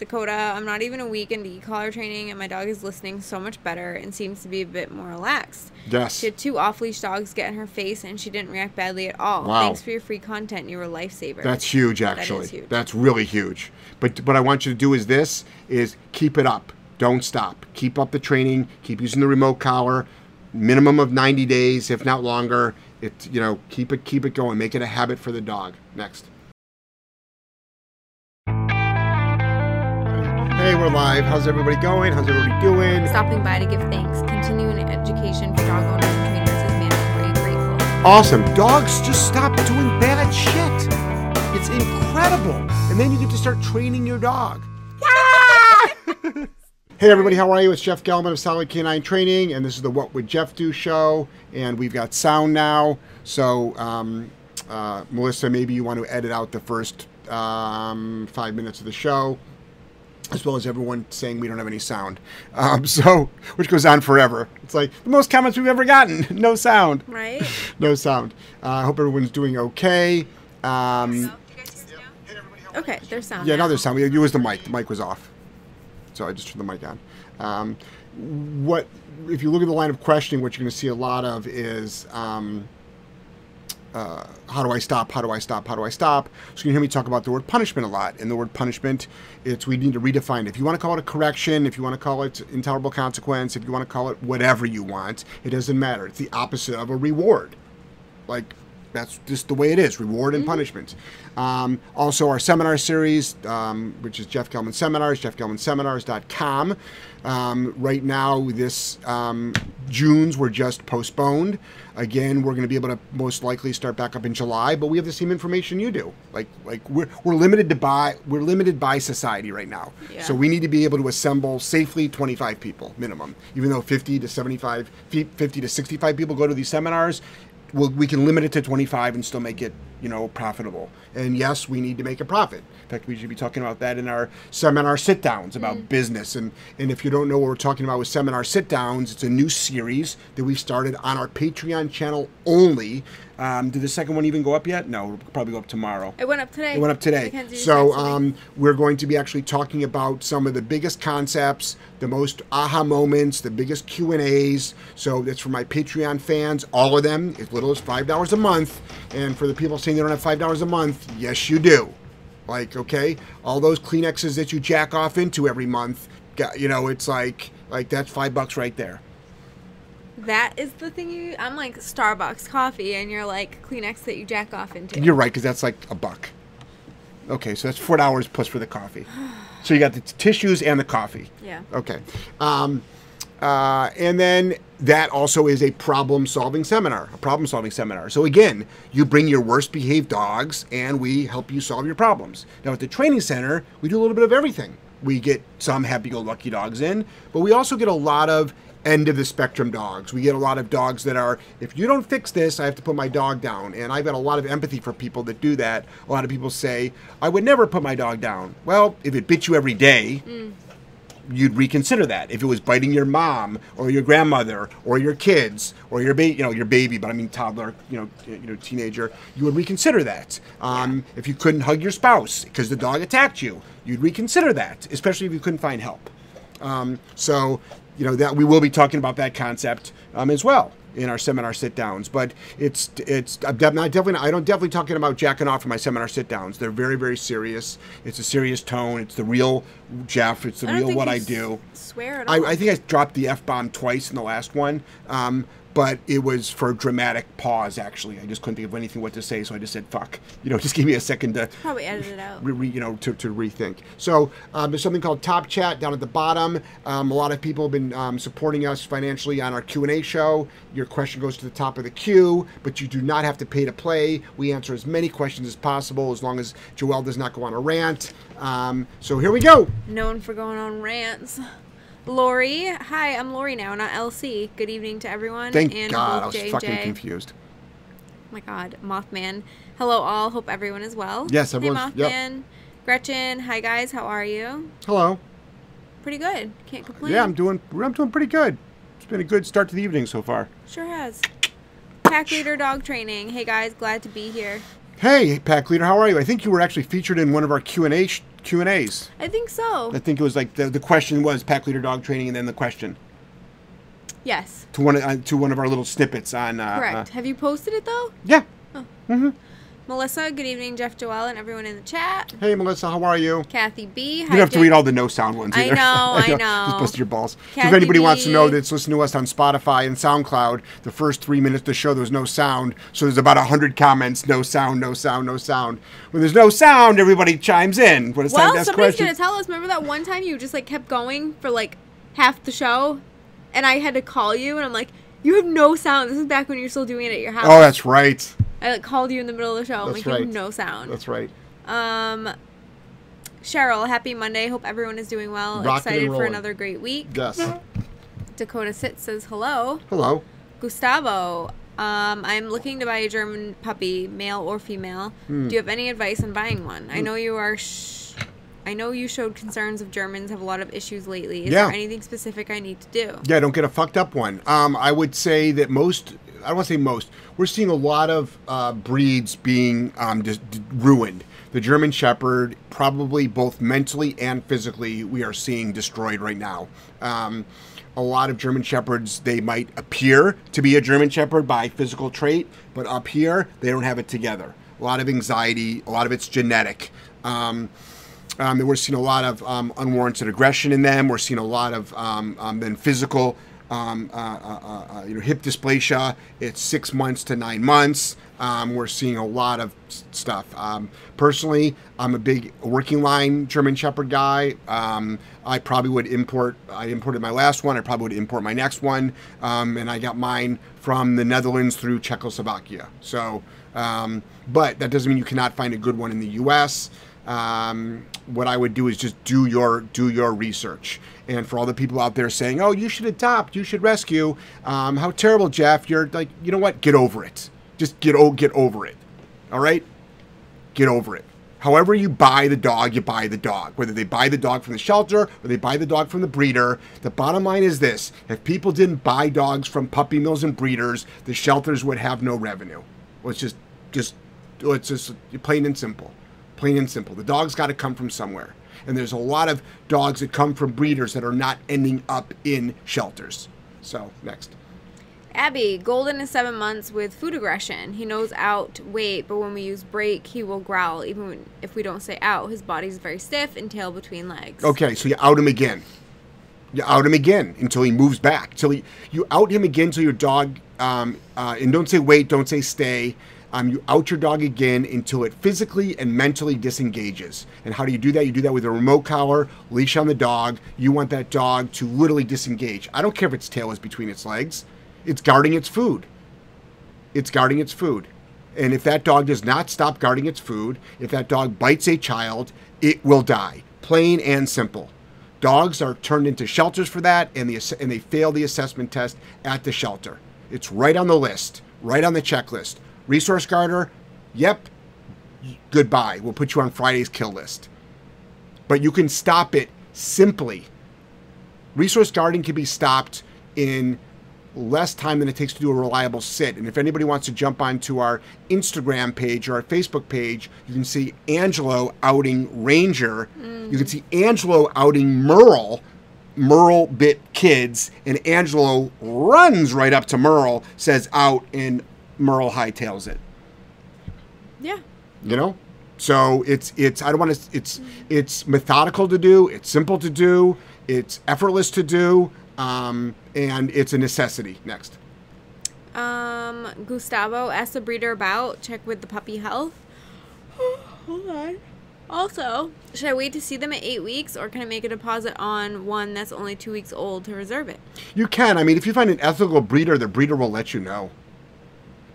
Dakota, I'm not even a week into e-collar training, and my dog is listening so much better and seems to be a bit more relaxed. Yes. She had 2 off-leash dogs get in her face, and she didn't react badly at all. Wow. Thanks for your free content. You were a lifesaver. That's huge, actually. That is huge. That's really huge. But what I want you to do is this, is keep it up. Don't stop. Keep up the training. Keep using the remote collar. Minimum of 90 days, if not longer. It, you know, keep it going. Make it a habit for the dog. Next. Hey, we're live. How's everybody going? How's everybody doing? Stopping by to give thanks. Continuing education for dog owners and trainers is mandatory. Grateful. Awesome. Dogs just stop doing bad shit. It's incredible. And then you get to start training your dog. Yeah! Hey, everybody. How are you? It's Jeff Gellman of Solid Canine Training, and this is the What Would Jeff Do show, and we've got sound now. So, Melissa, maybe you want to edit out the first 5 minutes of the show, as well as everyone saying we don't have any sound, which goes on forever. It's like the most comments we've ever gotten. No sound. Right? No sound. I hope everyone's doing okay. Okay, there's sound. Yeah, now there's sound. It was the mic. The mic was off, so I just turned the mic on. If you look at the line of questioning, what you're going to see a lot of is how do I stop? How do I stop? How do I stop? So you hear me talk about the word punishment a lot. And the word punishment, we need to redefine it. If you want to call it a correction, if you want to call it intolerable consequence, if you want to call it whatever you want, it doesn't matter. It's the opposite of a reward. Like, that's just the way it is, reward and punishment. Also, our seminar series, which is Jeff Gellman Seminars, jeffgellmanseminars.com. Right now, this June's were just postponed. Again, we're going to be able to most likely start back up in July, but we have the same information you do. Like we're limited to we're limited by society right now. Yeah. So we need to be able to assemble safely 25 people minimum, even though 50 to 65 people go to these seminars. Well, we can limit it to 25 and still make it, profitable. And yes, we need to make a profit. In fact, we should be talking about that in our seminar sit-downs about business. And if you don't know what we're talking about with seminar sit-downs, it's a new series that we've started on our Patreon channel only. Did the second one even go up yet? No, it'll probably go up tomorrow. It went up today. So we're going to be actually talking about some of the biggest concepts, the most aha moments, the biggest Q&As. So that's for my Patreon fans, all of them, as little as $5 a month. And for the people saying they don't have $5 a month, yes, you do. Like, okay, all those Kleenexes that you jack off into every month, it's like that's $5 right there. That is the thing I'm like Starbucks coffee, and you're like Kleenex that you jack off into. You're right, because that's like $1. Okay, so that's $4 plus for the coffee. So you got the tissues and the coffee. Yeah. Okay. And then that also is a problem-solving seminar. So again, you bring your worst-behaved dogs, and we help you solve your problems. Now, at the training center, we do a little bit of everything. We get some happy-go-lucky dogs in, but we also get a lot of end of the spectrum dogs. We get a lot of dogs that are, if you don't fix this, I have to put my dog down. And I've got a lot of empathy for people that do that. A lot of people say, I would never put my dog down. Well, if it bit you every day, you'd reconsider that. If it was biting your mom or your grandmother or your kids or your baby, but I mean toddler, teenager, you would reconsider that. If you couldn't hug your spouse because the dog attacked you, you'd reconsider that, especially if you couldn't find help. That we will be talking about that concept as well in our seminar sit downs. But I'm definitely talking about jacking off in my seminar sit downs. They're very, very serious. It's a serious tone. It's the real Jeff. It's the real what I do. Swear at all. I think I dropped the F-bomb twice in the last one, but it was for dramatic pause. Actually, I just couldn't think of anything what to say, so I just said "fuck." Just give me a second to probably edit it out. To rethink. So there's something called Top Chat down at the bottom. A lot of people have been supporting us financially on our Q&A show. Your question goes to the top of the queue, but you do not have to pay to play. We answer as many questions as possible, as long as Joel does not go on a rant. So here we go. Known for going on rants. Lori, hi, I'm Lori now, not LC. Good evening to everyone. Thank God, I was fucking confused. Oh my God, Mothman. Hello all, hope everyone is well. Yes, everyone's. Hey, Mothman. Yep. Gretchen, hi guys, how are you? Hello. Pretty good, can't complain. Yeah, I'm doing pretty good. It's been a good start to the evening so far. Sure has. Pack Leader Dog Training. Hey guys, glad to be here. Hey, Pack Leader, how are you? I think you were actually featured in one of our Q&A Q&As. I think so. I think it was like the question was Pack Leader Dog Training, and then the question. Yes. To one of our little snippets on. Correct. Have you posted it though? Yeah. Oh. Mm-hmm. Melissa, good evening, Jeff, Joel, and everyone in the chat. Hey, Melissa, how are you? Kathy B. You don't have to read all the no-sound ones either. I know. Just busted your balls. So if anybody wants to know that's listening to us on Spotify and SoundCloud, the first 3 minutes of the show, there was no sound. So there's about 100 comments, no sound, no sound, no sound. When there's no sound, everybody chimes in. When it's time to ask somebody's going to tell us, remember that one time you just like kept going for like half the show, and I had to call you, and I'm like, you have no sound. This is back when you were still doing it at your house. Oh, that's right. I like, called you in the middle of the show. I'm like, you have no sound. That's right. Cheryl, happy Monday. Hope everyone is doing well. Excited for another great week. Yes. Dakota Sit says hello. Hello. Gustavo, I'm looking to buy a German puppy, male or female. Do you have any advice on buying one? I know you showed concerns of Germans have a lot of issues lately. Is there anything specific I need to do? Yeah, don't get a fucked up one. I would say that most... I don't want to say most. We're seeing a lot of breeds being just ruined. The German Shepherd, probably both mentally and physically, we are seeing destroyed right now. A lot of German Shepherds, they might appear to be a German Shepherd by physical trait, but up here, they don't have it together. A lot of anxiety, a lot of it's genetic. We're seeing a lot of unwarranted aggression in them. We're seeing a lot of then physical hip dysplasia. It's 6 months to 9 months. We're seeing a lot of stuff. Personally, I'm a big working line German Shepherd guy. I imported my last one. I probably would import my next one. And I got mine from the Netherlands through Czechoslovakia. So, but that doesn't mean you cannot find a good one in the U.S. What I would do is just do your research. And for all the people out there saying, oh, you should adopt, you should rescue, how terrible, Jeff, you're like, you know what? Get over it. Just get over it. All right? Get over it. However you buy the dog, you buy the dog. Whether they buy the dog from the shelter or they buy the dog from the breeder, the bottom line is this. If people didn't buy dogs from puppy mills and breeders, the shelters would have no revenue. It's just plain and simple. Plain and simple. The dog's got to come from somewhere. And there's a lot of dogs that come from breeders that are not ending up in shelters. So, next. Abby, Golden is 7 months with food aggression. He knows out wait, but when we use break, he will growl even if we don't say out. His body's very stiff and tail between legs. Okay, so you out him again. You out him again until he moves back. You out him again until your dog, and don't say wait, don't say stay. You out your dog again until it physically and mentally disengages. And how do you do that? You do that with a remote collar, leash on the dog. You want that dog to literally disengage. I don't care if its tail is between its legs. It's guarding its food. It's guarding its food. And if that dog does not stop guarding its food, if that dog bites a child, it will die. Plain and simple. Dogs are turned into shelters for that, and they fail the assessment test at the shelter. It's right on the list, right on the checklist. Resource guarder, yep, goodbye. We'll put you on Friday's kill list. But you can stop it simply. Resource guarding can be stopped in less time than it takes to do a reliable sit. And if anybody wants to jump onto our Instagram page or our Facebook page, you can see Angelo outing Ranger. You can see Angelo outing Merle. Merle bit kids. And Angelo runs right up to Merle, says out, and Merle hightails it. Yeah. You know? So it's methodical to do, it's simple to do, it's effortless to do, and it's a necessity. Next. Gustavo, ask the breeder about, check with the puppy health. Hold on. Also, should I wait to see them at 8 weeks, or can I make a deposit on one that's only 2 weeks old to reserve it? You can. I mean, if you find an ethical breeder, the breeder will let you know.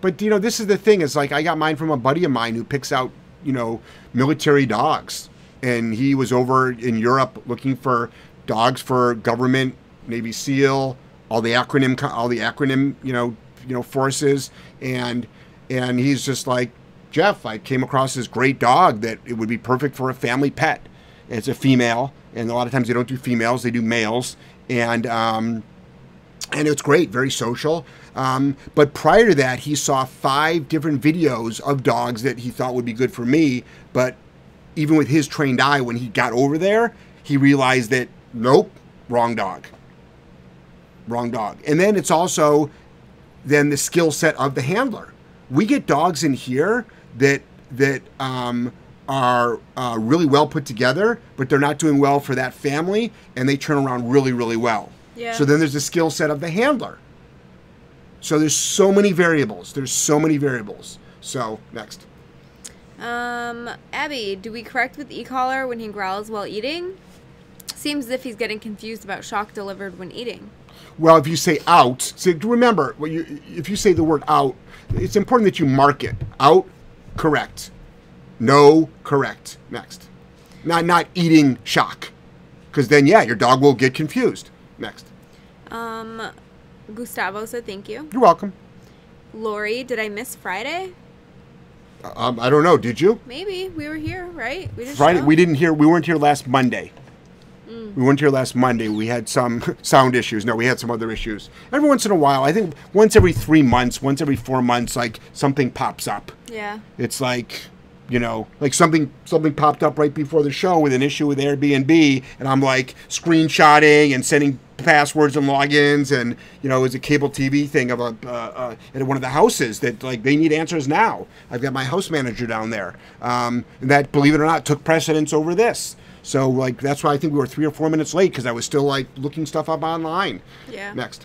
But, you know, this is the thing. It's like I got mine from a buddy of mine who picks out, you know, military dogs. And he was over in Europe looking for dogs for government, Navy SEAL, all the acronym, you know, forces. And he's just like, Jeff, I came across this great dog that it would be perfect for a family pet. It's a female. And a lot of times they don't do females. They do males. And it's great, very social. But prior to that, he saw 5 different videos of dogs that he thought would be good for me, but even with his trained eye, when he got over there, he realized that, nope, wrong dog. Wrong dog. And then it's also then the skill set of the handler. We get dogs in here that are really well put together, but they're not doing well for that family, and they turn around really, really well. Yeah. So then there's the skill set of the handler. So there's so many variables. There's so many variables. So next. Abby, do we correct with e-collar when he growls while eating? Seems as if he's getting confused about shock delivered when eating. Well, if you say out, so remember, if you say the word out, it's important that you mark it. Out, correct. No, correct. Next. Not eating shock. Because then, yeah, your dog will get confused. Next. Gustavo said thank you. You're welcome. Lori, did I miss Friday? I don't know. Did you? Maybe. We were here, right? We just Friday. Know. We didn't hear. We weren't here last Monday. We weren't here last Monday. We had some sound issues. No, we had some other issues. Every once in a while, I think once every 3 months, once every 4 months, like something pops up. Yeah. It's like, you know, like something popped up right before the show with an issue with Airbnb, and I'm like screenshotting and sending passwords and logins, and, you know, it was a cable TV thing of at one of the houses that, like, they need answers now. I've got my house manager down there. And that, believe it or not, took precedence over this. So, like, that's why I think we were 3 or 4 minutes late, because I was still, like, looking stuff up online. Yeah. Next.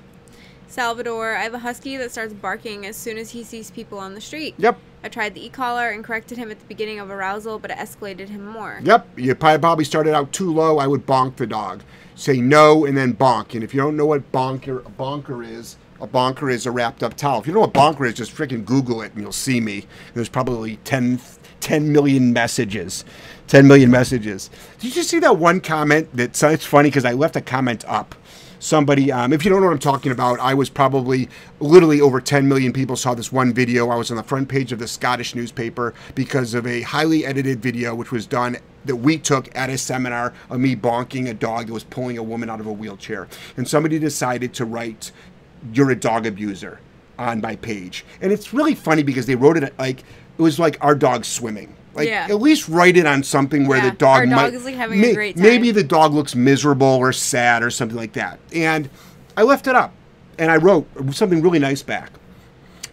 Salvador, I have a husky that starts barking as soon as he sees people on the street. Yep. I tried the e-collar and corrected him at the beginning of arousal, but it escalated him more. Yep. You probably started out too low. I would bonk the dog. Say no and then bonk. And if you don't know what bonker is, a bonker is a wrapped-up towel. If you don't know what bonker is, just freaking Google it and you'll see me. There's probably 10 million messages. 10 million messages. Did you see that one comment? That's, it's funny because I left a comment up. Somebody, if you don't know what I'm talking about, I was probably literally over 10 million people saw this one video. I was on the front page of the Scottish newspaper because of a highly edited video which was done that we took at a seminar of me bonking a dog that was pulling a woman out of a wheelchair. And somebody decided to write, "You're a dog abuser," on my page. And it's really funny because they wrote it like, it was like our dog swimming. Like, yeah. At least write it on something where the dog might... Our dog is, like, having a great time. Maybe the dog looks miserable or sad or something like that. And I left it up. And I wrote something really nice back.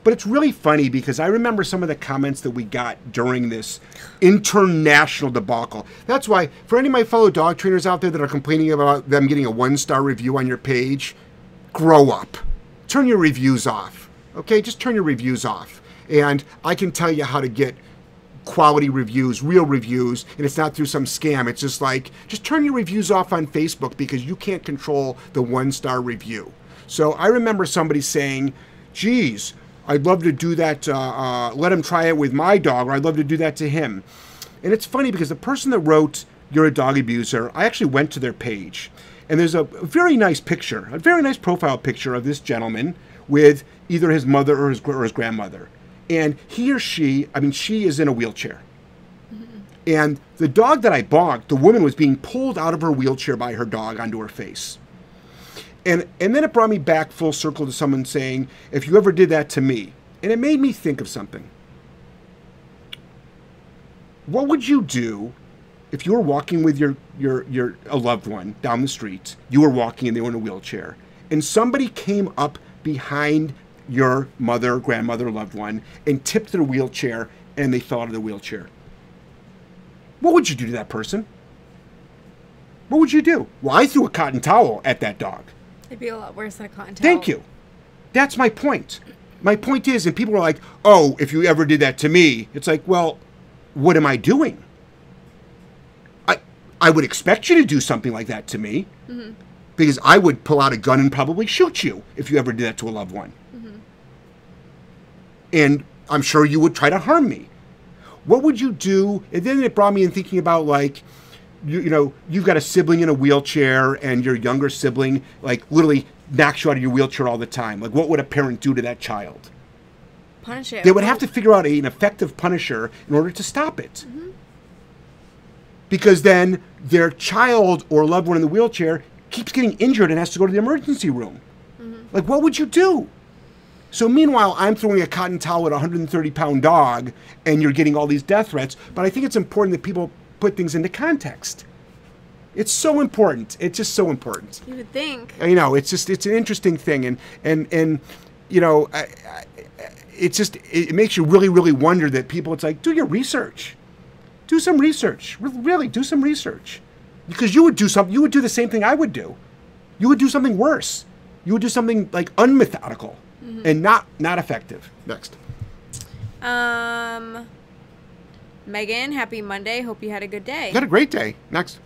But it's really funny because I remember some of the comments that we got during this international debacle. That's why, for any of my fellow dog trainers out there that are complaining about them getting a 1-star review on your page, grow up. Turn your reviews off. Okay? Just turn your reviews off. And I can tell you how to get... quality reviews, real reviews, and it's not through some scam. It's just like, just turn your reviews off on Facebook because you can't control the 1-star review. So I remember somebody saying, geez, I'd love to do that, let him try it with my dog, or I'd love to do that to him. And it's funny because the person that wrote, "You're a dog abuser," I actually went to their page, and there's a very nice picture, a very nice profile picture of this gentleman with either his mother or his grandmother. And he or she, I mean, she is in a wheelchair. Mm-hmm. And the dog that I bonked, the woman was being pulled out of her wheelchair by her dog onto her face. And then it brought me back full circle to someone saying, "If you ever did that to me," and it made me think of something. What would you do if you were walking with your a loved one down the street, you were walking and they were in a wheelchair, and somebody came up behind your mother, grandmother, loved one, and tipped their wheelchair, and they fell out of the wheelchair? What would you do to that person? What would you do? Well, I threw a cotton towel at that dog. It'd be a lot worse than a cotton towel. Thank you. That's my point. My point is, and people are like, "Oh, if you ever did that to me," it's like, well, what am I doing? I would expect you to do something like that to me, mm-hmm. because I would pull out a gun and probably shoot you if you ever did that to a loved one. And I'm sure you would try to harm me. What would you do? And then it brought me in thinking about, like, you know, you've got a sibling in a wheelchair and your younger sibling, like, literally knocks you out of your wheelchair all the time. Like, what would a parent do to that child? Punish it. They would have to figure out an effective punisher in order to stop it. Mm-hmm. Because then their child or loved one in the wheelchair keeps getting injured and has to go to the emergency room. Mm-hmm. Like, what would you do? So meanwhile, I'm throwing a cotton towel at a 130-pound dog, and you're getting all these death threats. But I think it's important that people put things into context. It's so important. It's just so important. You would think. You know, it's just, it's an interesting thing. And you know, it's just, it makes you really, really wonder that people, it's like, do your research. Do some research. Really, do some research. Because you would do something, you would do the same thing I would do. You would do something worse. You would do something like unmethodical and not effective. Next. Megan, happy Monday. Hope you had a good day. You had a great day. Next.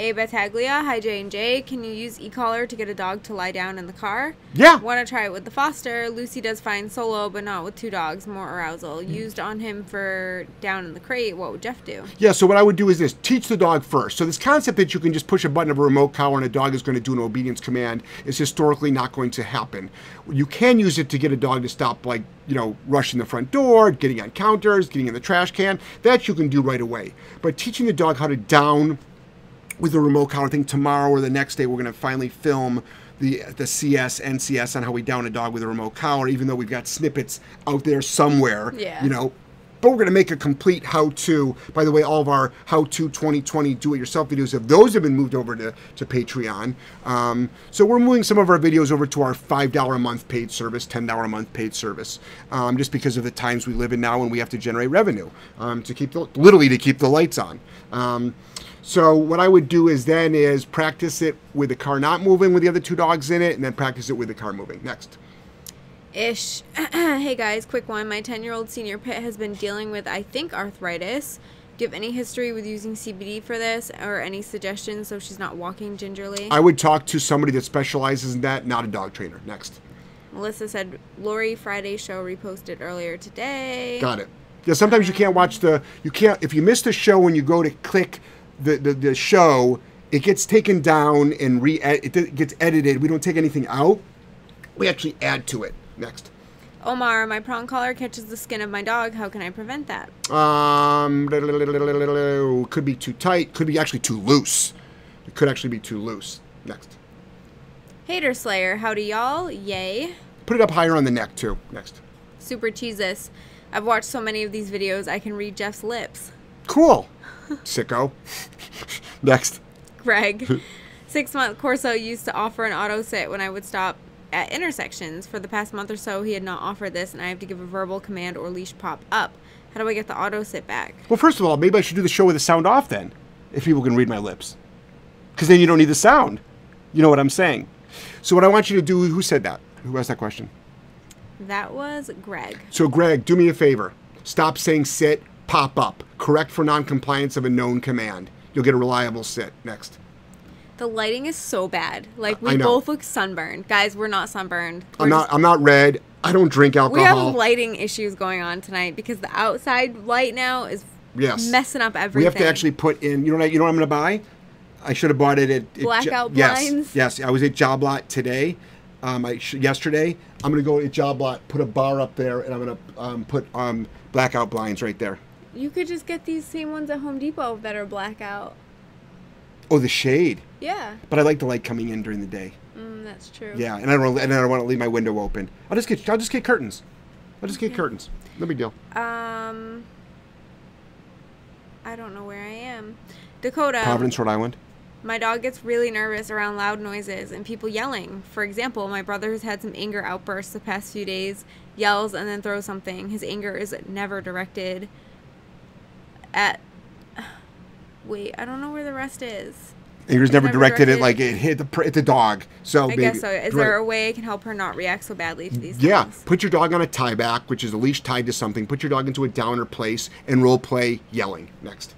A Battaglia, hi J&J. Can you use e-collar to get a dog to lie down in the car? Yeah. Want to try it with the foster. Lucy does fine solo, but not with two dogs. More arousal. Used on him for down in the crate. What would Jeff do? Yeah, so what I would do is this. Teach the dog first. So this concept that you can just push a button of a remote collar and a dog is going to do an obedience command is historically not going to happen. You can use it to get a dog to stop, like, you know, rushing the front door, getting on counters, getting in the trash can. That you can do right away. But teaching the dog how to down with the remote collar thing tomorrow or the next day, we're going to finally film the CS, NCS on how we down a dog with a remote collar, even though we've got snippets out there somewhere, you know. But we're going to make a complete how-to. By the way, all of our how-to 2020 do-it-yourself videos, if those have been moved over to Patreon. So we're moving some of our videos over to our $5 a month paid service, $10 a month paid service, just because of the times we live in now and we have to generate revenue to keep the, literally to keep the lights on. So what I would do is then is practice it with the car not moving with the other two dogs in it, and then practice it with the car moving. Next. Ish. Hey guys, quick one. My 10-year-old senior pit has been dealing with, I think, arthritis. Do you have any history with using CBD for this or any suggestions so she's not walking gingerly? I would talk to somebody that specializes in that, not a dog trainer. Next. Melissa said, Lori Friday show reposted earlier today. Got it. Yeah, sometimes you can't watch the, you can't, if you miss the show when you go to click the show, it gets taken down and it gets edited. We don't take anything out. We actually add to it. Next. Omar, my prong collar catches the skin of my dog. How can I prevent that? Could be too tight. Could be actually too loose. It could actually be too loose. Next. Hater Slayer, howdy y'all. Yay. Put it up higher on the neck too. Next. Super Jesus. I've watched so many of these videos, I can read Jeff's lips. Cool. Sicko. Next. Greg. 6-month Corso used to offer an auto sit when I would stop at intersections. For the past month or so, he had not offered this, and I have to give a verbal command or leash pop up. How do I get the auto sit back? Well, first of all, maybe I should do the show with the sound off then, if people can read my lips. Because then you don't need the sound. You know what I'm saying. So what I want you to do, who said that? Who asked that question? That was Greg. So Greg, do me a favor. Stop saying sit, pop up. Correct for non-compliance of a known command. You'll get a reliable sit. Next. The lighting is so bad. Like, we both look sunburned. Guys, we're not sunburned. I'm not red. I don't drink alcohol. We have lighting issues going on tonight because the outside light now is messing up everything. We have to actually put in, you know what I'm going to buy? I should have bought it at Blackout blinds. Yes, I was at Job Lot today. Yesterday. I'm going to go at Job Lot, put a bar up there, and I'm going to put blackout blinds right there. You could just get these same ones at Home Depot that are blackout. Oh, the shade. Yeah. But I like the light coming in during the day. That's true. Yeah, and I don't want to leave my window open. I'll just get curtains. I'll just get curtains. No big deal. I don't know where I am. Dakota. Providence, Rhode Island. My dog gets really nervous around loud noises and people yelling. For example, my brother has had some anger outbursts the past few days, yells and then throws something. His anger is never directed at... Wait, I don't know where the rest is. Anger's never directed at, like, it hit the dog. So I guess so. Is there a way I can help her not react so badly to these things? Yeah. Put your dog on a tie back, which is a leash tied to something. Put your dog into a downer place and role play yelling. Next.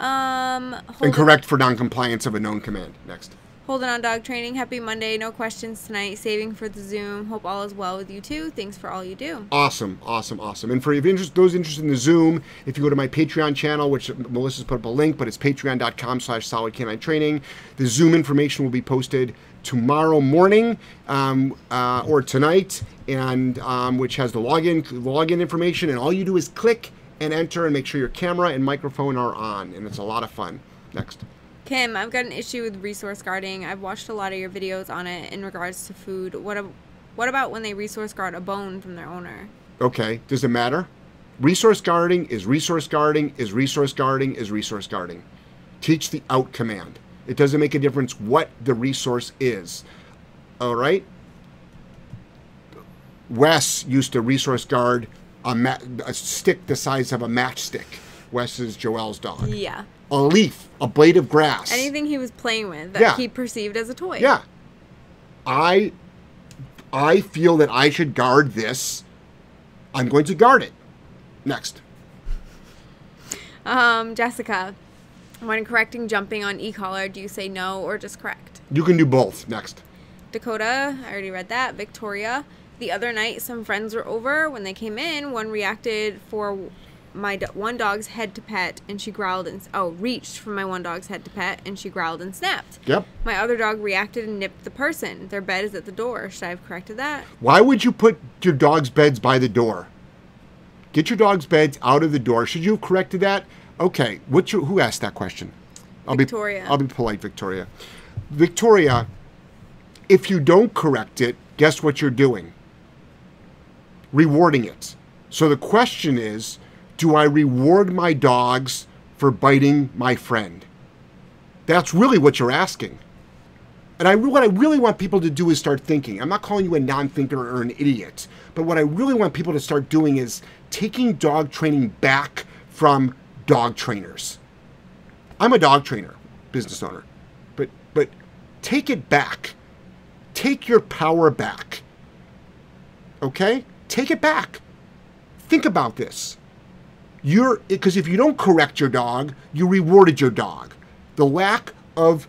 And correct for non-compliance of a known command. Next. Holding on dog training. Happy Monday. No questions tonight. Saving for the Zoom. Hope all is well with you too. Thanks for all you do. Awesome, awesome, awesome. And for those interested in the Zoom, if you go to my Patreon channel, which Melissa's put up a link, but it's patreon.com/solidcaninetraining. The Zoom information will be posted tomorrow morning or tonight, and which has the login information. And all you do is click and enter and make sure your camera and microphone are on. And it's a lot of fun. Next. Kim, I've got an issue with resource guarding. I've watched a lot of your videos on it in regards to food. What about when they resource guard a bone from their owner? Okay. Does it matter? Resource guarding is resource guarding is resource guarding is resource guarding. Teach the out command. It doesn't make a difference what the resource is. All right? Wes used to resource guard a stick the size of a matchstick. Wes is Joel's dog. Yeah. A leaf, a blade of grass. Anything he was playing with that he perceived as a toy. Yeah. I feel that I should guard this. I'm going to guard it. Next. Jessica, when correcting jumping on e-collar, do you say no or just correct? You can do both. Next. Dakota, I already read that. Victoria, the other night some friends were over. When they came in, one reacted for my one dog's head to pet, and she growled and reached for my one dog's head to pet, and she growled and snapped. Yep. My other dog reacted and nipped the person. Their bed is at the door. Should I have corrected that? Why would you put your dog's beds by the door? Get your dog's beds out of the door. Should you have corrected that? Okay. Who asked that question? Victoria. I'll be polite, Victoria. Victoria, if you don't correct it, guess what you're doing? Rewarding it. So the question is, do I reward my dogs for biting my friend? That's really what you're asking. And what I really want people to do is start thinking. I'm not calling you a non-thinker or an idiot, but what I really want people to start doing is taking dog training back from dog trainers. I'm a dog trainer, business owner, but take it back. Take your power back. Okay? Take it back. Think about this. Because if you don't correct your dog, you rewarded your dog. The lack of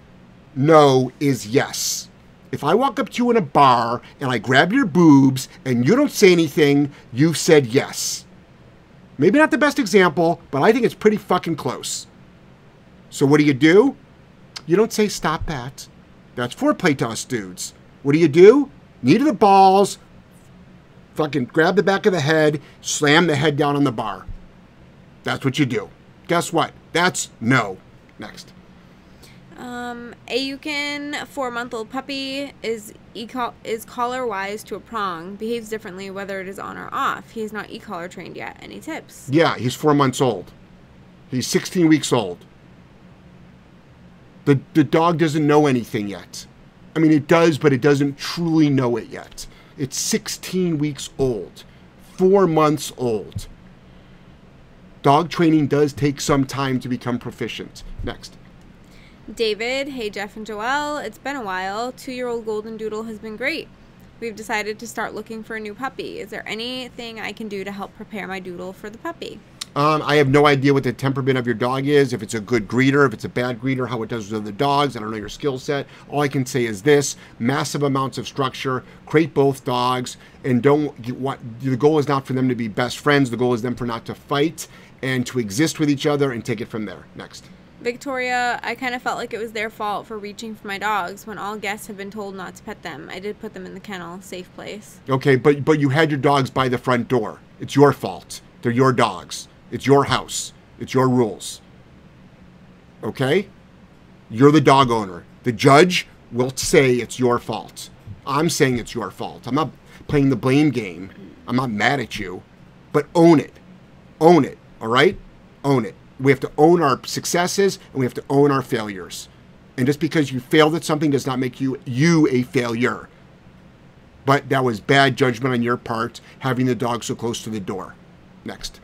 no is yes. If I walk up to you in a bar and I grab your boobs and you don't say anything, you've said yes. Maybe not the best example, but I think it's pretty fucking close. So what do? You don't say stop that. That's foreplay to us dudes. What do? Knee to the balls, fucking grab the back of the head, slam the head down on the bar. That's what you do. Guess what? That's no. Next. Ayukin, 4-month-old puppy, is collar-wise to a prong. Behaves differently whether it is on or off. He is not e-collar trained yet. Any tips? Yeah, he's 4 months old. He's 16 weeks old. The dog doesn't know anything yet. I mean, it does, but it doesn't truly know it yet. It's 16 weeks old. 4 months old. Dog training does take some time to become proficient. Next. David, hey Jeff and Joel, it's been a while. 2-year-old Golden Doodle has been great. We've decided to start looking for a new puppy. Is there anything I can do to help prepare my doodle for the puppy? I have no idea what the temperament of your dog is, if it's a good greeter, if it's a bad greeter, how it does with other dogs. I don't know your skill set. All I can say is this: massive amounts of structure, crate both dogs, and the goal is not for them to be best friends. The goal is them for not to fight and to exist with each other and take it from there. Next. Victoria, I kind of felt like it was their fault for reaching for my dogs when all guests have been told not to pet them. I did put them in the kennel, safe place. Okay, but you had your dogs by the front door. It's your fault. They're your dogs. It's your house. It's your rules. Okay? You're the dog owner. The judge will say it's your fault. I'm saying it's your fault. I'm not playing the blame game. I'm not mad at you. But own it. Own it. All right? Own it. We have to own our successes and we have to own our failures. And just because you failed at something does not make you a failure. But that was bad judgment on your part, having the dog so close to the door. Next.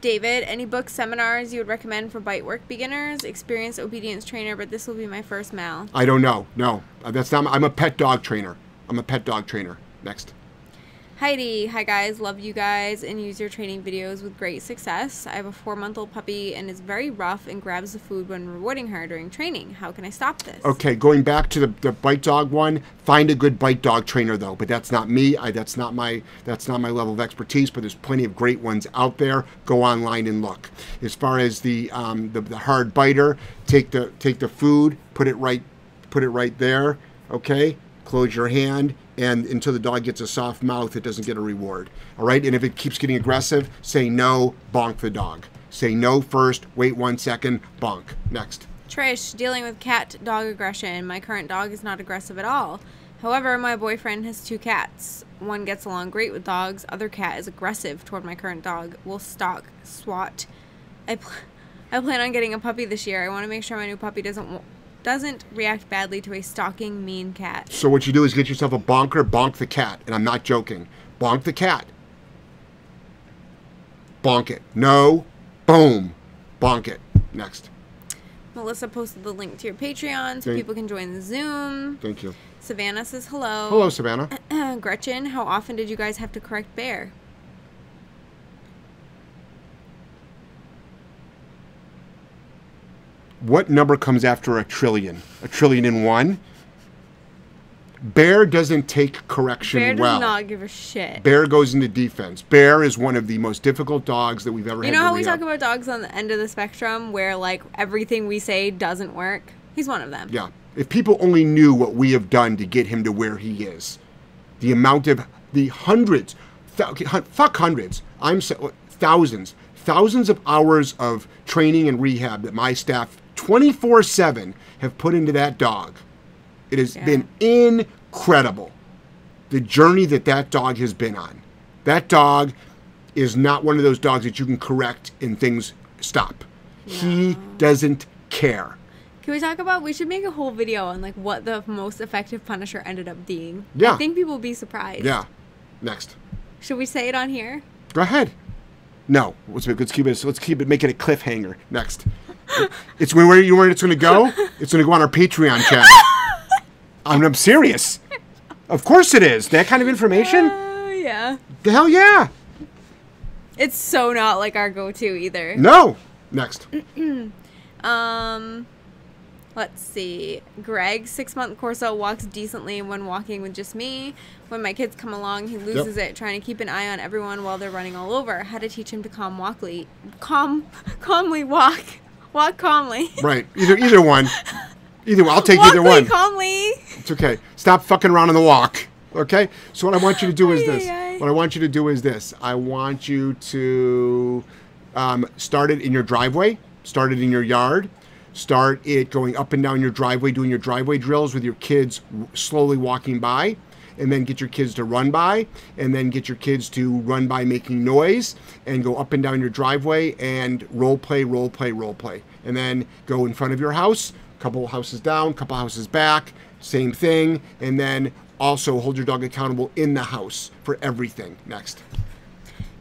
David, any books, seminars you would recommend for bite work beginners? Experienced obedience trainer, but this will be my first mal. I don't know. No, that's not. I'm a pet dog trainer. Next. Heidi, hi guys, love you guys and use your training videos with great success. I have a 4-month-old puppy and is very rough and grabs the food when rewarding her during training. How can I stop this? Okay, going back to the bite dog one, find a good bite dog trainer though, but that's not me. That's not my level of expertise, but there's plenty of great ones out there. Go online and look. As far as the hard biter, take the food, put it right there, okay? Close your hand, and until the dog gets a soft mouth, it doesn't get a reward. All right? And if it keeps getting aggressive, say no, bonk the dog. Say no first, wait 1 second, bonk. Next. Trish, dealing with cat-dog aggression. My current dog is not aggressive at all. However, my boyfriend has two cats. One gets along great with dogs. Other cat is aggressive toward my current dog. Will stalk, swat. I plan on getting a puppy this year. I want to make sure my new puppy doesn't react badly to a stalking, mean cat. So what you do is get yourself a bonker, bonk the cat. And I'm not joking. Bonk the cat. Bonk it. No. Boom. Bonk it. Next. Melissa posted the link to your Patreon so people can join the Zoom. Thank you. Savannah says hello. Hello, Savannah. Gretchen, how often did you guys have to correct Bear? What number comes after a trillion? A trillion and one? Bear doesn't take correction well. Bear does not give a shit. Bear goes into defense. Bear is one of the most difficult dogs that we've ever had. You know how we talk about dogs on the end of the spectrum where, like, everything we say doesn't work? He's one of them. Yeah. If people only knew what we have done to get him to where he is, the amount of the hundreds, fuck hundreds, I'm thousands, thousands of hours of training and rehab that my staff 24/7 have put into that dog. It has been incredible, the journey that that dog has been on. That dog is not one of those dogs that you can correct and things stop. No. He doesn't care. Can we talk about, we should make a whole video on like what the most effective punisher ended up being. Yeah. I think people will be surprised. Yeah. Next. Should we say it on here? Go ahead. No. Let's keep it, make it a cliffhanger. Next. It's where you it's going to go? It's going to go on our Patreon channel. I'm serious. Of course it is. That kind of information? Yeah. The hell yeah. It's so not like our go-to either. No. Next. Let's see. Greg, 6-month Corso, walks decently when walking with just me. When my kids come along, he loses it, trying to keep an eye on everyone while they're running all over. How to teach him to calmly walk. Walk calmly. Right. Either one. Either one. I'll take either one. Calmly. It's okay. Stop fucking around on the walk. Okay? So what I want you to do is this. What I want you to do is this. I want you to start it in your driveway. Start it in your yard. Start it going up and down your driveway, doing your driveway drills with your kids slowly walking by. And then get your kids to run by. And then get your kids to run by making noise. And go up and down your driveway and role play, role play, role play. And then go in front of your house. Couple houses down, couple houses back, same thing, and then also hold your dog accountable in the house for everything. Next.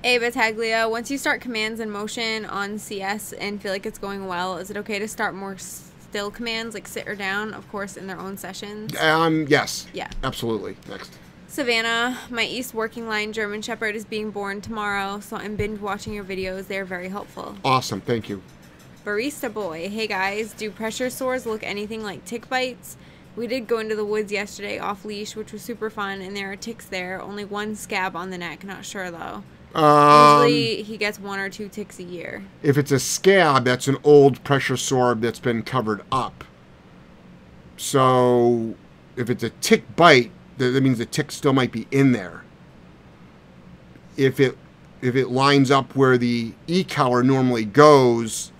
Hey, Battaglia, once you start commands in motion on CS and feel like it's going well, is it okay to start more still commands like sit or down, of course, in their own sessions? Yes. Yeah. Absolutely. Next. Savannah, my East working line German Shepherd is being born tomorrow, so I'm binge watching your videos. They're very helpful. Awesome. Thank you. Barista boy. Hey guys, do pressure sores look anything like tick bites? We did go into the woods yesterday off leash, which was super fun, and there are ticks there. Only one scab on the neck. Not sure though. Usually he gets 1 or 2 ticks a year. If it's a scab, that's an old pressure sore that's been covered up. So if it's a tick bite, that means the tick still might be in there. If it lines up where the e-collar normally goes,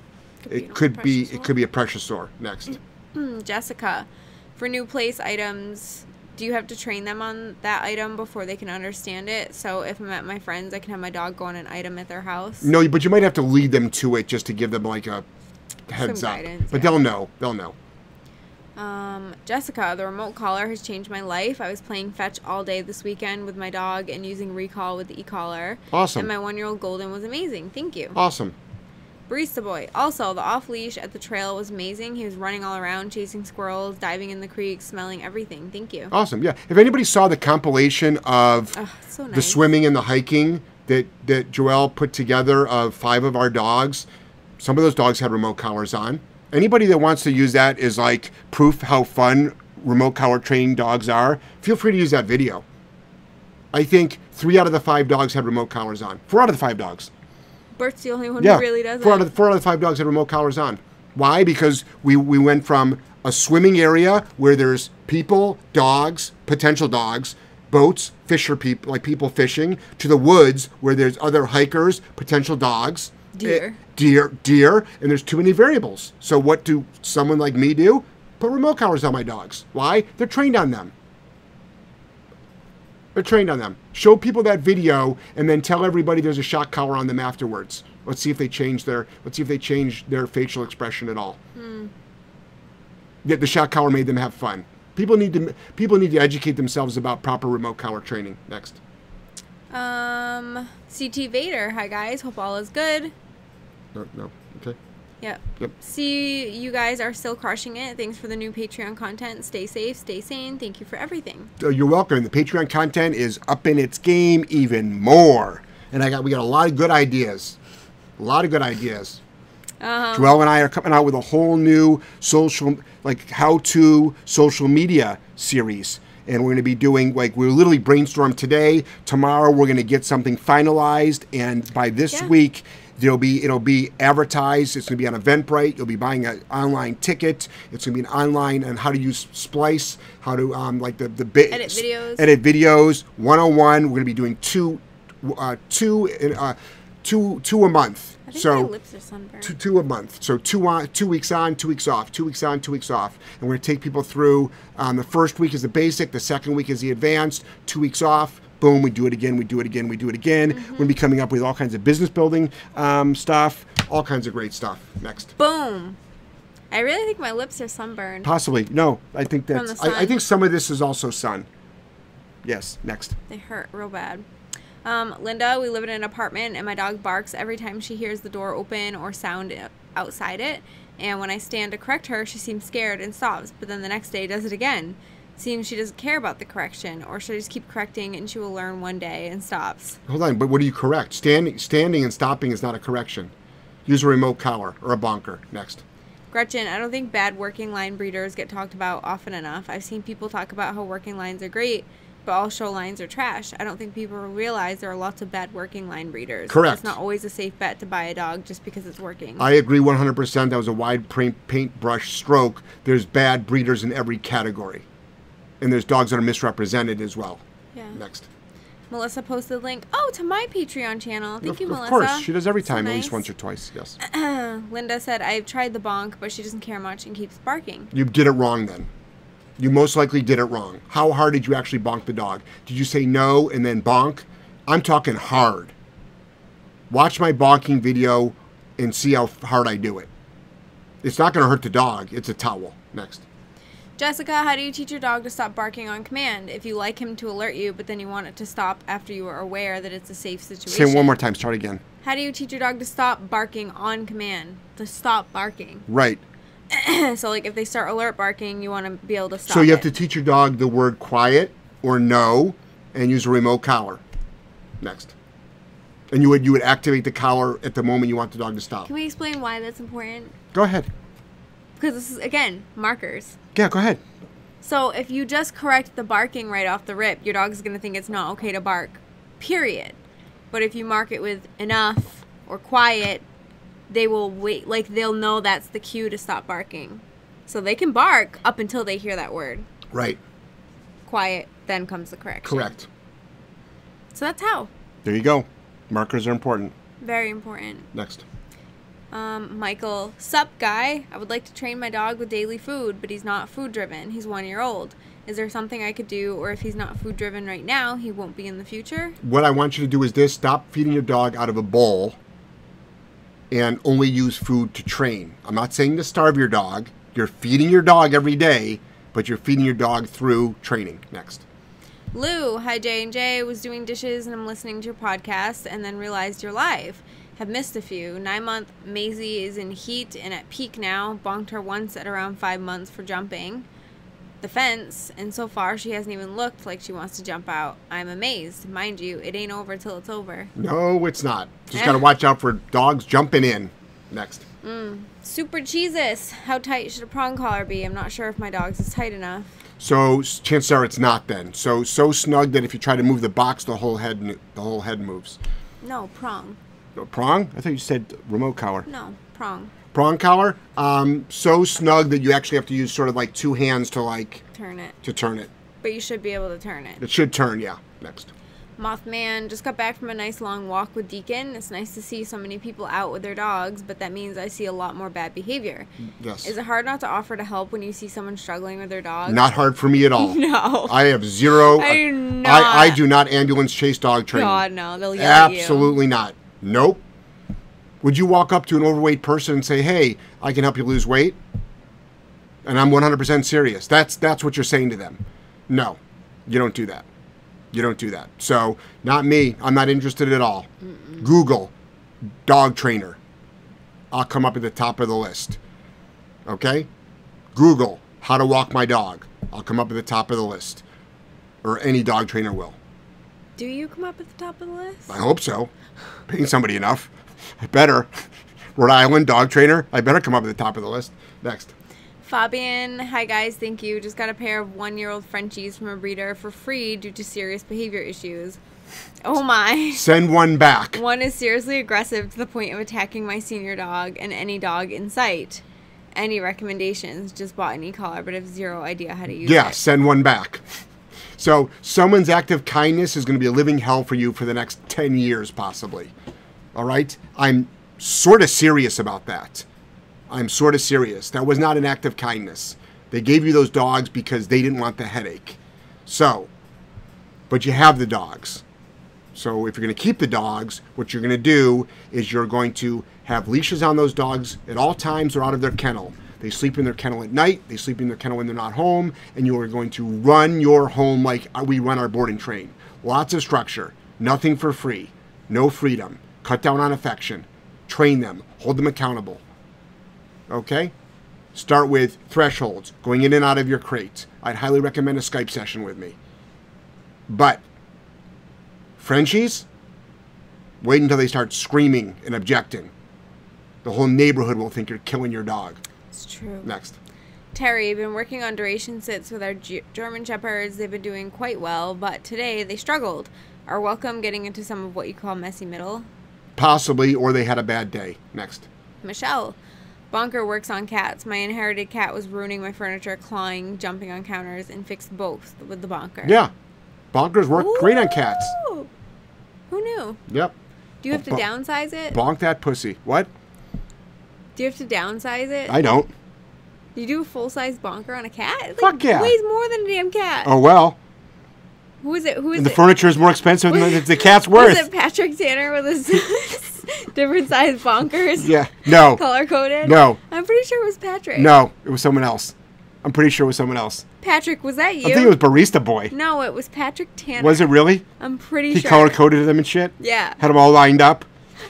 it could be a pressure sore. Next. Jessica, for new place items, do you have to train them on that item before they can understand it? So if I'm at my friend's, I can have my dog go on an item at their house? No, but you might have to lead them to it just to give them like a heads up. But they'll know. They'll know. Jessica, the remote collar has changed my life. I was playing fetch all day this weekend with my dog and using recall with the e-collar. Awesome. And my 1-year-old Golden was amazing. Thank you. Awesome. Barista boy. Also, the off-leash at the trail was amazing. He was running all around, chasing squirrels, diving in the creek, smelling everything. Thank you. Awesome. Yeah. If anybody saw the compilation of the swimming and the hiking that Joel put together of 5 of our dogs, some of those dogs had remote collars on. Anybody that wants to use that is like proof how fun remote collar trained dogs are. Feel free to use that video. I think 3 out of the 5 dogs had remote collars on. 4 out of the 5 dogs. Bert's the only one who really does it. 4 out of the 5 dogs had remote collars on. Why? Because we went from a swimming area where there's people, dogs, potential dogs, boats, fisher people, like people fishing, to the woods where there's other hikers, potential dogs, deer, and there's too many variables. So what do someone like me do? Put remote collars on my dogs. Why? They're trained on them. or trained on them. Show people that video and then tell everybody there's a shock collar on them afterwards. Let's see if they change their facial expression at all. Mm. Yet the shock collar made them have fun. People need to educate themselves about proper remote collar training. Next. CT Vader. Hi guys. Hope all is good. No. Okay. Yep. See, you guys are still crushing it. Thanks for the new Patreon content. Stay safe, stay sane. Thank you for everything. So you're welcome. The Patreon content is up in its game even more. And we got a lot of good ideas. A lot of good ideas. Joel and I are coming out with a whole new how-to social media series. And we're going to be doing, we literally brainstormed today. Tomorrow we're going to get something finalized. And by this week... It'll be advertised. It's going to be on Eventbrite. You'll be buying an online ticket. It's going to be an online on how to use Splice, how to edit videos 101. We're going to be doing two a month. I think my lips are sunburned. Two a month. So 2 weeks on, 2 weeks off. 2 weeks on, 2 weeks off. And we're going to take people through. The first week is the basic. The second week is the advanced. 2 weeks off. Boom, we do it again, we do it again, we do it again. Mm-hmm. We're going to be coming up with all kinds of business building stuff, all kinds of great stuff. Next. Boom. I really think my lips are sunburned. Possibly. No, I think that's... I think some of this is also sun. Yes, next. They hurt real bad. Linda, we live in an apartment and my dog barks every time she hears the door open or sound outside it. And when I stand to correct her, she seems scared and sobs, but then the next day does it again. Seems she doesn't care about the correction, or should I just keep correcting and she will learn one day and stops? Hold on, but what do you correct? Standing and stopping is not a correction. Use a remote collar or a bonker. Next. Gretchen, I don't think bad working line breeders get talked about often enough. I've seen people talk about how working lines are great, but all show lines are trash. I don't think people realize there are lots of bad working line breeders. Correct. It's not always a safe bet to buy a dog just because it's working. I agree 100%. That was a wide paintbrush stroke. There's bad breeders in every category. And there's dogs that are misrepresented as well. Yeah. Next. Melissa posted a link. Oh, to my Patreon channel. Thank you, Melissa. Of course. She does every time, at least once or twice. Yes. Linda said, I've tried the bonk, but she doesn't care much and keeps barking. You did it wrong then. You most likely did it wrong. How hard did you actually bonk the dog? Did you say no and then bonk? I'm talking hard. Watch my bonking video and see how hard I do it. It's not going to hurt the dog. It's a towel. Next. Jessica, how do you teach your dog to stop barking on command? If you like him to alert you, but then you want it to stop after you are aware that it's a safe situation. Say it one more time. Start again. How do you teach your dog to stop barking on command? To stop barking. Right. So, if they start alert barking, you want to be able to stop it. So, you have to teach your dog the word quiet or no and use a remote collar. Next. And you would activate the collar at the moment you want the dog to stop. Can we explain why that's important? Go ahead. Because this is, again, markers. Yeah, go ahead. So if you just correct the barking right off the rip, your dog's going to think it's not okay to bark, period. But if you mark it with enough or quiet, they will wait. They'll know that's the cue to stop barking. So they can bark up until they hear that word. Right. Quiet, then comes the correction. Correct. So that's how. There you go. Markers are important. Very important. Next. Michael, sup guy, I would like to train my dog with daily food, but he's not food driven. He's 1 year old. Is there something I could do, or if he's not food driven right now, he won't be in the future? What I want you to do is this: stop feeding your dog out of a bowl and only use food to train. I'm not saying to starve your dog. You're feeding your dog every day, but you're feeding your dog through training. Next. Lou, hi J&J, was doing dishes and I'm listening to your podcast and then realized you're live. Have missed a few. 9-month Maisie is in heat and at peak now. Bonked her once at around 5 months for jumping the fence, and so far she hasn't even looked like she wants to jump out. I'm amazed. Mind you, it ain't over till it's over. No, it's not. Just gotta watch out for dogs jumping in. Next. Super Jesus. How tight should a prong collar be? I'm not sure if my dog's is tight enough. So chances are it's not then. So snug that if you try to move the box, the whole head moves. No, prong. Prong? I thought you said remote collar. No, prong. Prong collar? So snug that you actually have to use two hands to turn it. But you should be able to turn it. It should turn, yeah. Next. Mothman, just got back from a nice long walk with Deacon. It's nice to see so many people out with their dogs, but that means I see a lot more bad behavior. Yes. Is it hard not to offer to help when you see someone struggling with their dog? Not hard for me at all. No. I have zero. I do not ambulance chase dog training. God, no. They'll yell at you. Absolutely not. Nope. Would you walk up to an overweight person and say, hey, I can help you lose weight? And I'm 100% serious. That's what you're saying to them. No, you don't do that. You don't do that. So, not me. I'm not interested at all. Mm-mm. Google, dog trainer. I'll come up at the top of the list. Okay? Google, how to walk my dog. I'll come up at the top of the list. Or any dog trainer will. Do you come up at the top of the list? I hope so. Paying somebody enough. I better. Rhode Island dog trainer. I better come up at the top of the list. Next. Fabian, hi guys, thank you. Just got a pair of 1-year-old Frenchies from a breeder for free due to serious behavior issues. Oh my. Send one back. One is seriously aggressive to the point of attacking my senior dog and any dog in sight. Any recommendations? Just bought an e-collar but have zero idea how to use it. Yeah, send one back. So someone's act of kindness is going to be a living hell for you for the next 10 years possibly. All right? I'm sort of serious about that. I'm sort of serious. That was not an act of kindness. They gave you those dogs because they didn't want the headache. So, but you have the dogs. So if you're going to keep the dogs, what you're going to do is you're going to have leashes on those dogs at all times. They're out of their kennel. They sleep in their kennel at night. They sleep in their kennel when they're not home. And you are going to run your home like we run our boarding train. Lots of structure. Nothing for free. No freedom. Cut down on affection. Train them. Hold them accountable. Okay? Start with thresholds, going in and out of your crates. I'd highly recommend a Skype session with me. But Frenchies, wait until they start screaming and objecting. The whole neighborhood will think you're killing your dog. It's true. Next. Terry, been working on duration sits with our German Shepherds. They've been doing quite well, but today they struggled. Are welcome getting into some of what you call messy middle? Possibly, or they had a bad day. Next. Michelle. Bonker works on cats. My inherited cat was ruining my furniture, clawing, jumping on counters, and fixed both with the bonker. Yeah. Bonkers work great on cats. Who knew? Yep. Do you have to downsize it? Bonk that pussy. What? Do you have to downsize it? I don't. You do a full-size bonker on a cat? It's Fuck like, yeah. It weighs more than a damn cat. Oh, well. Who is it? Who is and the it? Furniture is more expensive than the cat's worth. Is it Patrick Tanner with his different size bonkers? Yeah. No. Color coded? No. I'm pretty sure it was Patrick. No, it was someone else. I'm pretty sure it was someone else. Patrick, was that you? I think it was Barista Boy. No, it was Patrick Tanner. Was it really? I'm pretty sure. He color coded them and shit? Yeah. Had them all lined up.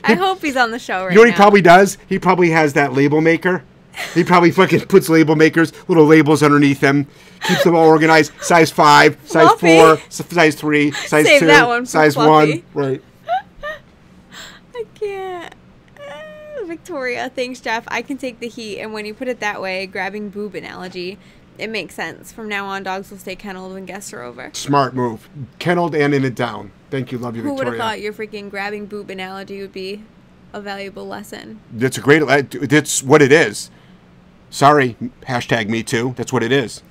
I hope he's on the show right now. You know what he probably does? He probably has that label maker. He probably fucking puts label makers, little labels underneath them, keeps them all organized. Size 5, size Fluffy. 4, size 3, size Save 2, that one size Fluffy. 1. Right. I can't. Victoria, thanks, Jeff. I can take the heat. And when you put it that way, grabbing boob analogy, it makes sense. From now on, dogs will stay kenneled when guests are over. Smart move. Kenneled and in it down. Thank you. Love you, Victoria. Who would have thought your freaking grabbing boob analogy would be a valuable lesson? That's a great. That's what it is. Sorry, hashtag me too. That's what it is.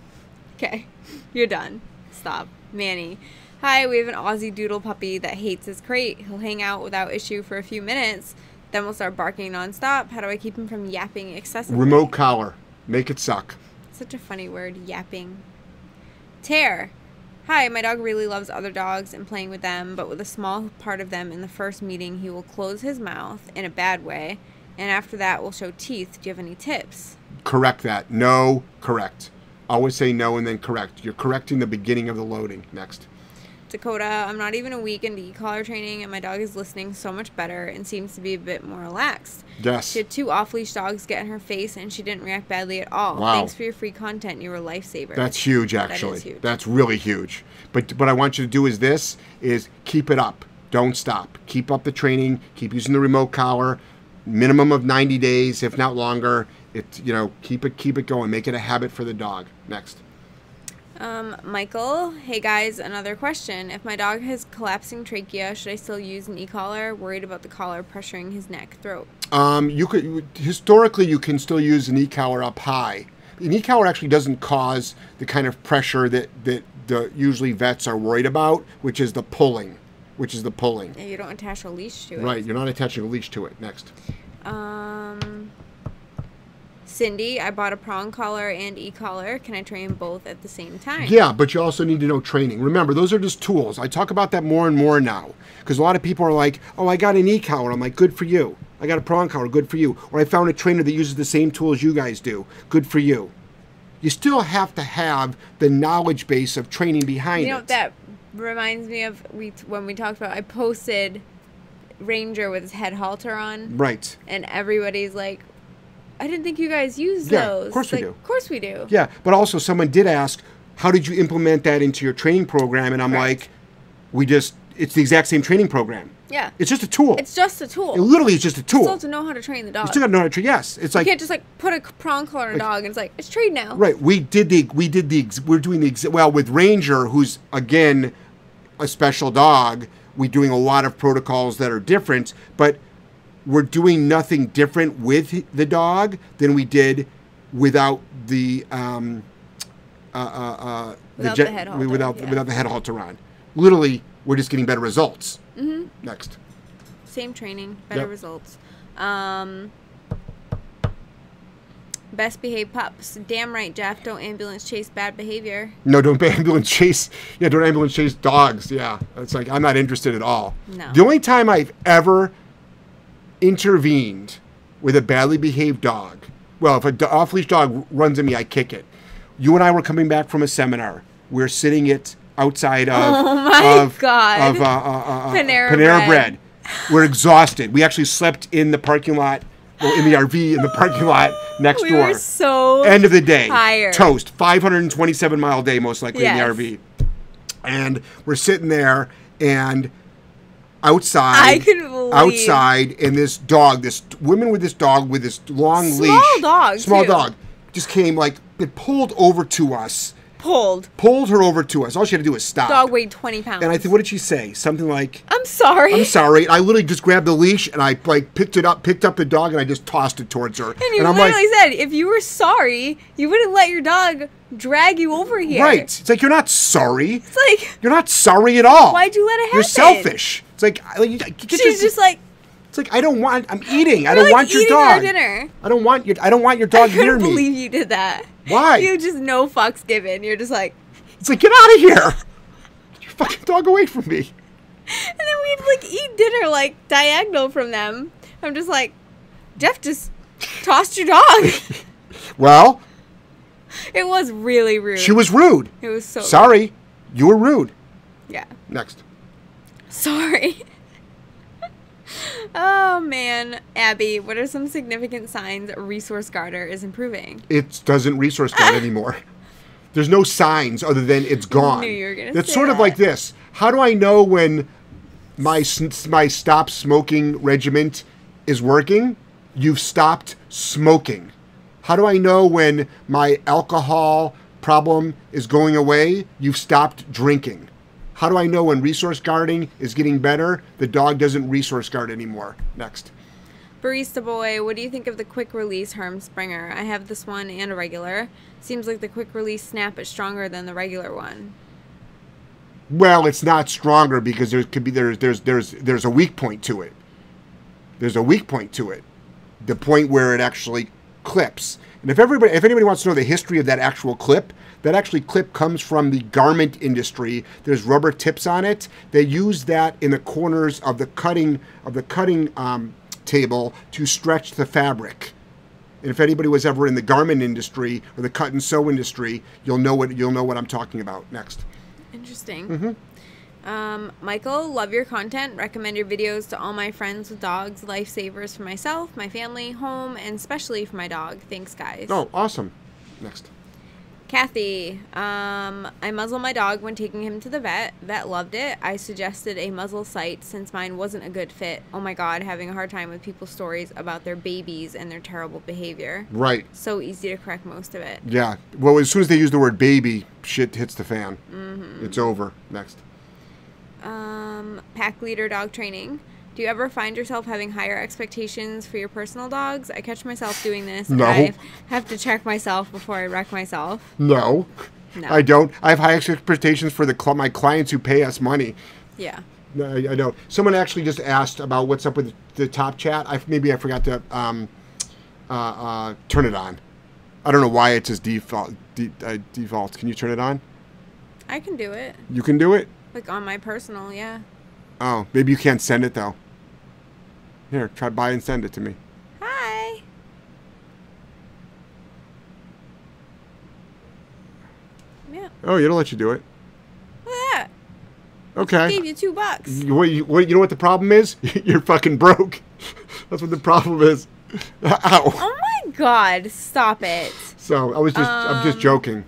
Okay, you're done. Stop. Manny. Hi, we have an Aussie doodle puppy that hates his crate. He'll hang out without issue for a few minutes, then we'll start barking nonstop. How do I keep him from yapping excessively? Remote collar. Make it suck. Such a funny word, yapping. Tear. Hi, my dog really loves other dogs and playing with them, but with a small part of them in the first meeting, he will close his mouth in a bad way, and after that will show teeth. Do you have any tips? Correct that. No, correct. Always say no and then correct. You're correcting the beginning of the loading. Next. Dakota, I'm not even a week into e-collar training, and my dog is listening so much better and seems to be a bit more relaxed. Yes. She had 2 off-leash dogs get in her face, and she didn't react badly at all. Wow. Thanks for your free content. You were a lifesaver. That's huge, actually. That is huge. That's really huge. But what I want you to do is this, is keep it up. Don't stop. Keep up the training. Keep using the remote collar. Minimum of 90 days, if not longer. It, you know, keep it going. Make it a habit for the dog. Next. Michael, hey guys, another question. If my dog has collapsing trachea, should I still use an e-collar? Worried about the collar pressuring his neck, throat. You could historically you can still use an e-collar up high. An e-collar actually doesn't cause the kind of pressure that usually vets are worried about, which is the pulling, which is the pulling. And you don't attach a leash to it. Right, you're not attaching a leash to it. Next. Cindy, I bought a prong collar and e-collar. Can I train both at the same time? Yeah, but you also need to know training. Remember, those are just tools. I talk about that more and more now because a lot of people are like, oh, I got an e-collar. I'm like, good for you. I got a prong collar. Good for you. Or I found a trainer that uses the same tools you guys do. Good for you. You still have to have the knowledge base of training behind it. You know, that reminds me of when we talked about, I posted Ranger with his head halter on. Right. And everybody's like, I didn't think you guys used those. Of course we do. Of course we do. Yeah, but also someone did ask, how did you implement that into your training program? And I'm like, it's the exact same training program. Yeah. It's just a tool. It's just a tool. It literally is just a tool. You still have to know how to train the dog. You still got to know how to train, yes. It's like, you can't just like put a prong collar on a dog and it's like, it's trained now. Right. Well, with Ranger, who's again a special dog, we're doing a lot of protocols that are different, but we're doing nothing different with the dog than we did without the head halter on. Literally, we're just getting better results. Mm-hmm. Next. Same training, better results. Best behaved pups. Damn right, Jeff. Don't ambulance chase bad behavior. No, don't ambulance chase. Yeah, don't ambulance chase dogs. Yeah, it's like I'm not interested at all. No. The only time I've ever intervened with a badly behaved dog. Well, if an off-leash dog runs at me, I kick it. You and I were coming back from a seminar. We're sitting outside of Panera Bread. We're exhausted. We actually slept in the parking lot, well, in the RV in the parking lot next door. We were so end of the day, tired. Toast. 527-mile day, most likely in the RV. And we're sitting there and. Outside, and this woman with this long leash. Small dog. Just came pulled her over to us. All she had to do was stop. Dog weighed 20 pounds. And I think, what did she say? Something like, I'm sorry. I literally just grabbed the leash and I picked up the dog and I just tossed it towards her. And I'm literally said, if you were sorry, you wouldn't let your dog drag you over here. Right. It's like, you're not sorry. It's like, you're not sorry at all. Why'd you let it happen? You're selfish. It's like she's just like. It's like, I'm eating. I don't want your dog. Dinner. I don't want your dog near me. I couldn't believe you did that. Why? You just no fucks given. You're just like. It's like, get out of here. Get your fucking dog away from me. And then we'd eat dinner diagonal from them. I'm just like, Jeff just tossed your dog. Well. It was really rude. She was rude. It was so. Sorry, rude. You were rude. Yeah. Next. Sorry. Oh, man. Abby, what are some significant signs Resource Guarder is improving? It doesn't Resource Guard anymore. There's no signs other than it's gone. I knew you were going to say It's sort that. Of like this. How do I know when my stop smoking regiment is working? You've stopped smoking. How do I know when my alcohol problem is going away? You've stopped drinking. How do I know when resource guarding is getting better? The dog doesn't resource guard anymore. Next. Barista Boy, what do you think of the quick release Herm Springer? I have this one and a regular. Seems like the quick release snap is stronger than the regular one. Well, it's not stronger because there's a weak point to it. There's a weak point to it. The point where it actually clips. And if anybody wants to know the history of that actual clip comes from the garment industry. There's rubber tips on it. They use that in the corners of the cutting table to stretch the fabric. And if anybody was ever in the garment industry or the cut and sew industry, you'll know what I'm talking about. Next. Interesting. Mm-hmm. Michael, love your content. Recommend your videos to all my friends with dogs. Lifesavers for myself, my family, home, and especially for my dog. Thanks, guys. Oh, awesome. Next. Kathy, I muzzle my dog when taking him to the vet. Vet loved it. I suggested a muzzle site since mine wasn't a good fit. Oh my God, having a hard time with people's stories about their babies and their terrible behavior. Right. So easy to correct most of it. Yeah. Well, as soon as they use the word baby, shit hits the fan. Mm-hmm. It's over. Next. Pack Leader Dog Training. Do you ever find yourself having higher expectations for your personal dogs? I catch myself doing this. No. I have to check myself before I wreck myself. No. I don't. I have high expectations for my clients who pay us money. Yeah. I don't. Someone actually just asked about what's up with the top chat. Maybe I forgot to turn it on. I don't know why it's as default. Default. Can you turn it on? I can do it. You can do it? Like on my personal, yeah. Oh, maybe you can't send it though. Here, try buy and send it to me. Hi. Yeah. Oh, it'll let you do it. Look at that. Okay. I gave you $2. You know what the problem is? You're fucking broke. That's what the problem is. Ow. Oh my God! Stop it. So I was just—I'm just joking.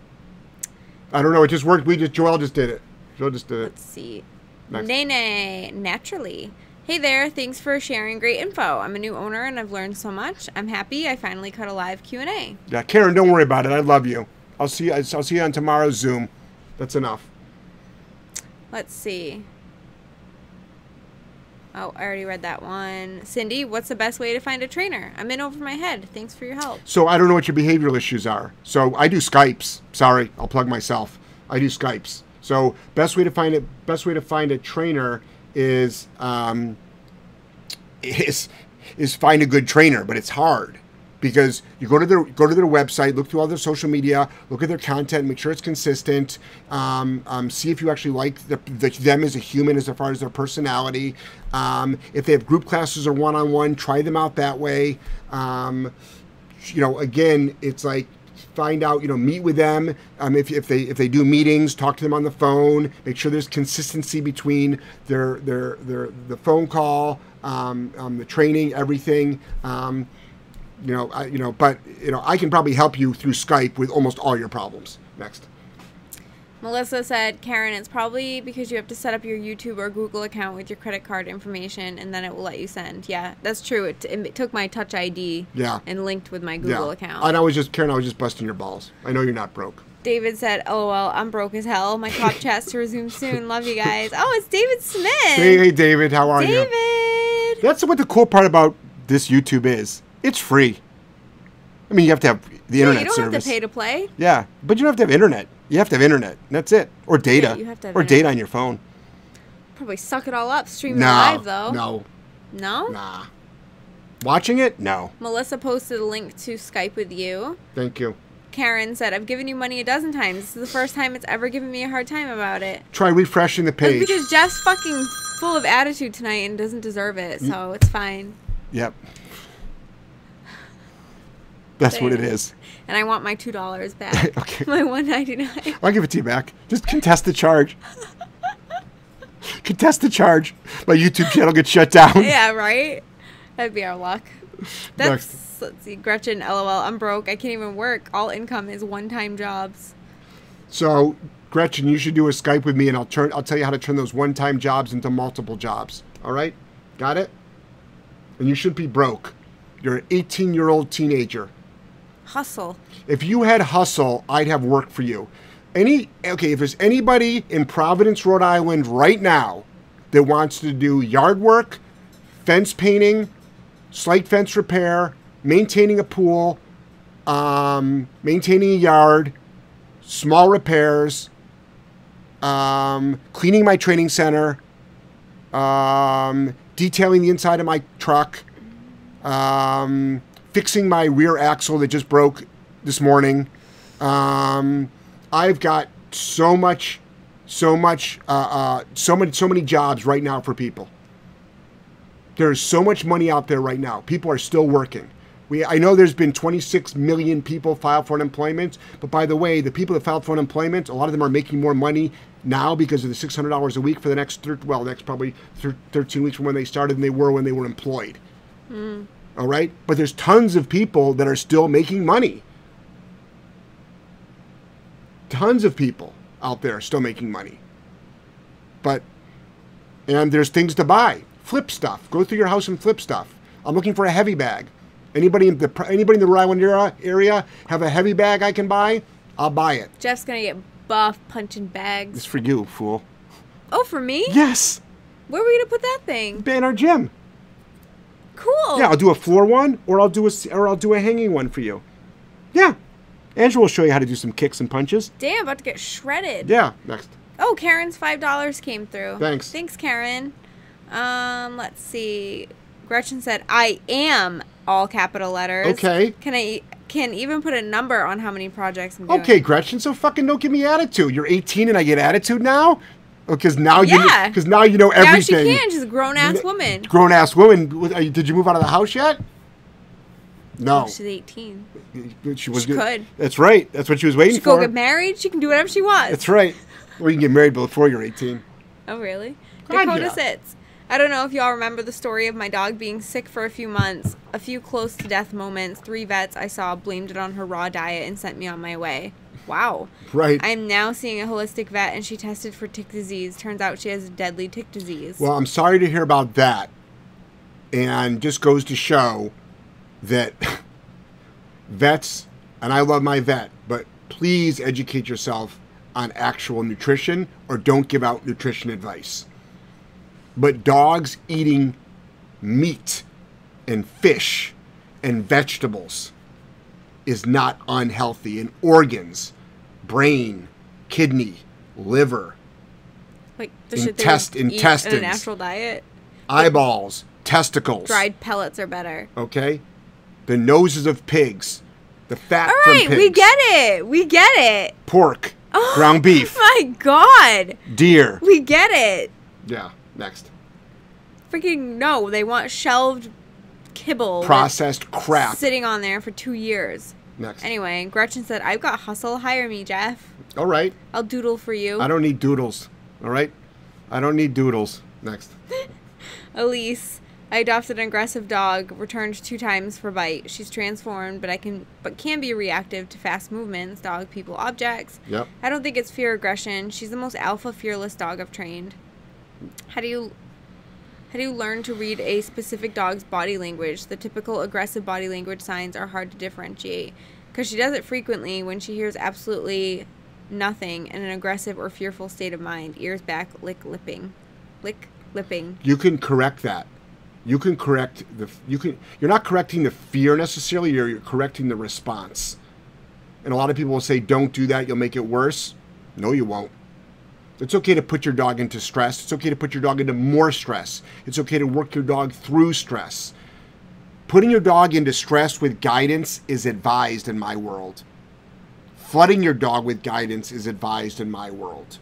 I don't know. It just worked. Joel just did it. Joel just did it. Let's see. Nene, naturally. Hey there. Thanks for sharing great info. I'm a new owner and I've learned so much. I'm happy I finally cut a live Q&A. Yeah, Karen, don't worry about it. I love you. I'll see you. I'll see you on tomorrow's Zoom. That's enough. Let's see. Oh, I already read that one. Cindy, what's the best way to find a trainer? I'm in over my head. Thanks for your help. So I don't know what your behavioral issues are. So I do Skypes. Sorry, I'll plug myself. I do Skypes. So best way to find a trainer is find a good trainer, but it's hard because you go to their website, look through all their social media, look at their content, make sure it's consistent, see if you actually like them as a human as far as their personality. If they have group classes or one-on-one, try them out that way. You know, again, it's like, find out, you know, meet with them. If they do meetings, talk to them on the phone. Make sure there's consistency between the phone call, the training, everything. I can probably help you through Skype with almost all your problems. Next. Melissa said, Karen, it's probably because you have to set up your YouTube or Google account with your credit card information, and then it will let you send. Yeah, that's true. It took my Touch ID and linked with my Google account. And Karen, I was just busting your balls. I know you're not broke. David said, LOL, I'm broke as hell. My top chats to resume soon. Love you guys. Oh, it's David Smith. Hey, David. How are you? David. That's what the cool part about this YouTube is. It's free. I mean, you have to have the internet service. You don't have to pay to play. Yeah, but you don't have to have internet. You have to have internet. That's it. Or data. Yeah, you have to have data on your phone. Probably suck it all up. Stream it live, though. No? Nah. Watching it? No. Melissa posted a link to Skype with you. Thank you. Karen said, I've given you money a dozen times. This is the first time it's ever given me a hard time about it. Try refreshing the page. That's because Jeff's fucking full of attitude tonight and doesn't deserve it, so it's fine. Yep. That's what it is. And I want my $2 back. Okay. My $1.99. I'll give it to you back. Just contest the charge. Contest the charge. My YouTube channel gets shut down. Yeah, right? That'd be our luck. Next. Let's see, Gretchen, LOL, I'm broke. I can't even work. All income is one-time jobs. So, Gretchen, you should do a Skype with me, and I'll tell you how to turn those one-time jobs into multiple jobs. All right? Got it? And you should be broke. You're an 18-year-old teenager. Hustle. If you had hustle, I'd have work for you. If there's anybody in Providence, Rhode Island right now that wants to do yard work, fence painting, slight fence repair, maintaining a pool, maintaining a yard, small repairs, cleaning my training center, detailing the inside of my truck, fixing my rear axle that just broke this morning. I've got so many jobs right now for people. There's so much money out there right now. People are still working. I know there's been 26 million people filed for unemployment, but by the way, the people that filed for unemployment, a lot of them are making more money now because of the $600 a week for the next probably 13 weeks from when they started than they were when they were employed. Mm. All right, but there's tons of people that are still making money. Tons of people out there are still making money. And there's things to buy. Flip stuff. Go through your house and flip stuff. I'm looking for a heavy bag. Anybody in the Rhode Island area have a heavy bag I can buy? I'll buy it. Jeff's gonna get buff punching bags. It's for you, fool. Oh, for me? Yes. Where are we gonna put that thing? In our gym. Cool. Yeah, I'll do a floor one, or I'll do a hanging one for you. Yeah, Angela will show you how to do some kicks and punches. Damn, about to get shredded. Yeah, next. Oh, Karen's $5 came through. Thanks. Thanks, Karen. Let's see. Gretchen said, I am, all capital letters. Okay. Can even put a number on how many projects I'm doing. Okay, Gretchen, so fucking don't give me attitude. You're 18 and I get attitude now? Because now, yeah. Now you know everything. Now she can. She's a grown-ass woman. Grown-ass woman. Did you move out of the house yet? No. Oh, she's 18. She could. That's right. That's what she was waiting for. She could go get married. She can do whatever she wants. That's right. Or you can get married before you're 18. Oh, really? God, Dakota sits. I don't know if y'all remember the story of my dog being sick for a few months. A few close-to-death moments. 3 vets I saw blamed it on her raw diet and sent me on my way. Wow. Right. I'm now seeing a holistic vet, and she tested for tick disease. Turns out she has a deadly tick disease. Well, I'm sorry to hear about that. And just goes to show that vets, and I love my vet, but please educate yourself on actual nutrition or don't give out nutrition advice. But dogs eating meat and fish and vegetables is not unhealthy, and organs, brain, kidney, liver, like the intestines, in a natural diet, eyeballs, testicles, dried pellets are better. Okay, the noses of pigs, the fat. All right, from pigs. We get it. We get it. Pork, ground beef. My God. Deer. We get it. Yeah. Next. Freaking no! They want shelved kibble, processed crap sitting on there for 2 years. Next. Anyway, Gretchen said, I've got hustle. Hire me, Jeff. All right. I'll doodle for you. I don't need doodles. All right? I don't need doodles. Next. Elise, I adopted an aggressive dog, returned 2 times for bite. She's transformed, but can be reactive to fast movements, dog, people, objects. Yep. I don't think it's fear aggression. She's the most alpha, fearless dog I've trained. How do you learn to read a specific dog's body language? The typical aggressive body language signs are hard to differentiate because she does it frequently when she hears absolutely nothing in an aggressive or fearful state of mind. Ears back, lick lipping. You can correct that. You can correct you're not correcting the fear necessarily, you're correcting the response. And a lot of people will say, don't do that, you'll make it worse. No, you won't. It's okay to put your dog into stress. It's okay to put your dog into more stress. It's okay to work your dog through stress. Putting your dog into stress with guidance is advised in my world. Flooding your dog with guidance is advised in my world.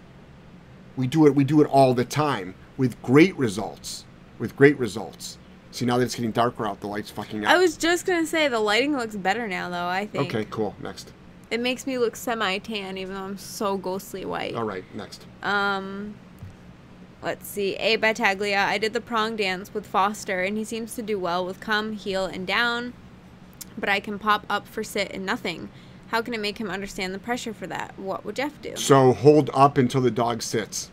We do it all the time with great results. With great results. See, now that it's getting darker out, the light's fucking out. I was just going to say, the lighting looks better now, though, I think. Okay, cool. Next. It makes me look semi-tan, even though I'm so ghostly white. All right, next. Let's see. A Battaglia. I did the prong dance with Foster, and he seems to do well with come, heel, and down. But I can pop up for sit and nothing. How can I make him understand the pressure for that? What would Jeff do? So hold up until the dog sits.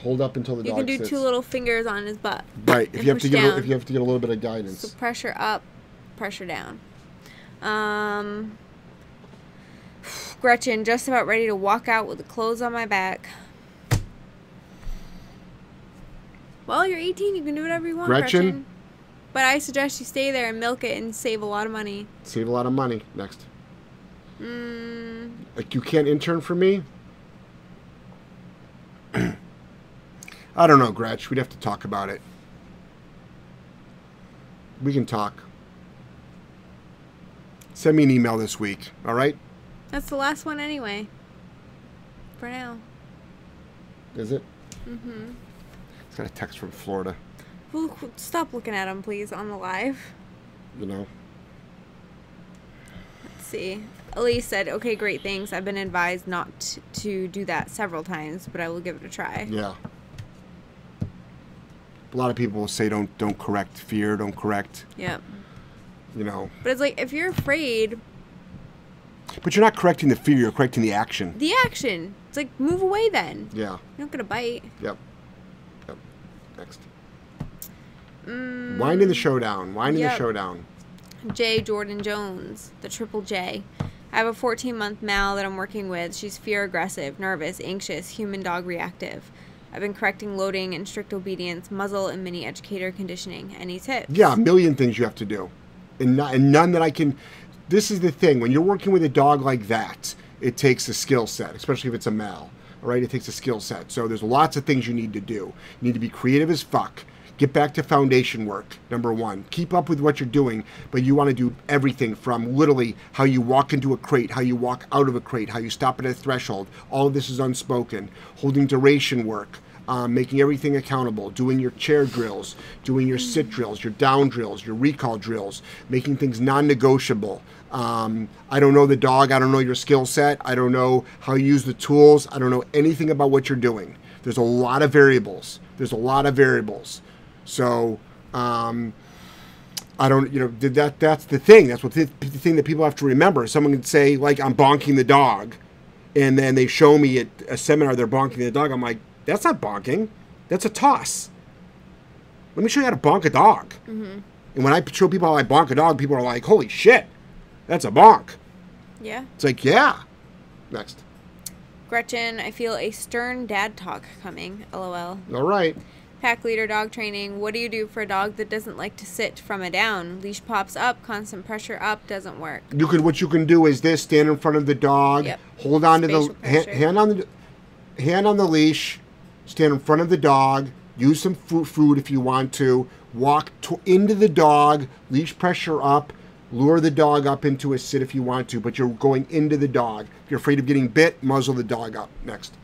Hold up until the dog sits. You can do 2 little fingers on his butt. Right. If you have to get a little bit of guidance. So pressure up, pressure down. Gretchen, just about ready to walk out with the clothes on my back. Well, you're 18. You can do whatever you want, Gretchen. But I suggest you stay there and milk it and save a lot of money. Save a lot of money. Next. Like, you can't intern for me? I don't know, Gretch. We'd have to talk about it. We can talk. Send me an email this week, all right? That's the last one anyway. For now. Is it? Mm-hmm. It's got a text from Florida. Well, stop looking at him, please, on the live. You know. Let's see. Elise said, okay, great, thanks. I've been advised not to do that several times, but I will give it a try. Yeah. A lot of people will say don't correct fear, don't correct. Yeah. You know. But it's like, if you're afraid... But you're not correcting the fear, you're correcting the action. The action. It's like, move away then. Yeah. You're not going to bite. Yep. Next. Winding the showdown. Winding the showdown. J. Jordan Jones, the triple J. I have a 14-month mal that I'm working with. She's fear-aggressive, nervous, anxious, human dog reactive. I've been correcting loading and strict obedience, muzzle, and mini educator conditioning. Any tips? Yeah, a million things you have to do. And none that I can... This is the thing. When you're working with a dog like that, it takes a skill set, especially if it's a male. All right, it takes a skill set. So there's lots of things you need to do. You need to be creative as fuck. Get back to foundation work, number one. Keep up with what you're doing, but you want to do everything from literally how you walk into a crate, how you walk out of a crate, how you stop at a threshold. All of this is unspoken. Holding duration work, making everything accountable, doing your chair drills, doing your sit drills, your down drills, your recall drills, making things non-negotiable. I don't know the dog. I don't know your skill set. I don't know how you use the tools. I don't know anything about what you're doing. There's a lot of variables. There's a lot of variables. So, I don't, you know, that's the thing. That's what the thing that people have to remember. Someone can say, like, I'm bonking the dog. And then they show me at a seminar, they're bonking the dog. I'm like, that's not bonking. That's a toss. Let me show you how to bonk a dog. Mm-hmm. And when I show people how I bonk a dog, people are like, holy shit, that's a bonk. Yeah. It's like, yeah. Next. Gretchen, I feel a stern dad talk coming. LOL. All right. Pack Leader Dog Training. What do you do for a dog that doesn't like to sit from a down? Leash pops up, constant pressure up, doesn't work. You could, what you can do is this: stand in front of the dog, yep. Hold on to the hand on the leash, stand in front of the dog, use some food if you want to, walk into the dog, leash pressure up, lure the dog up into a sit if you want to, but you're going into the dog. If you're afraid of getting bit, muzzle the dog up. Next.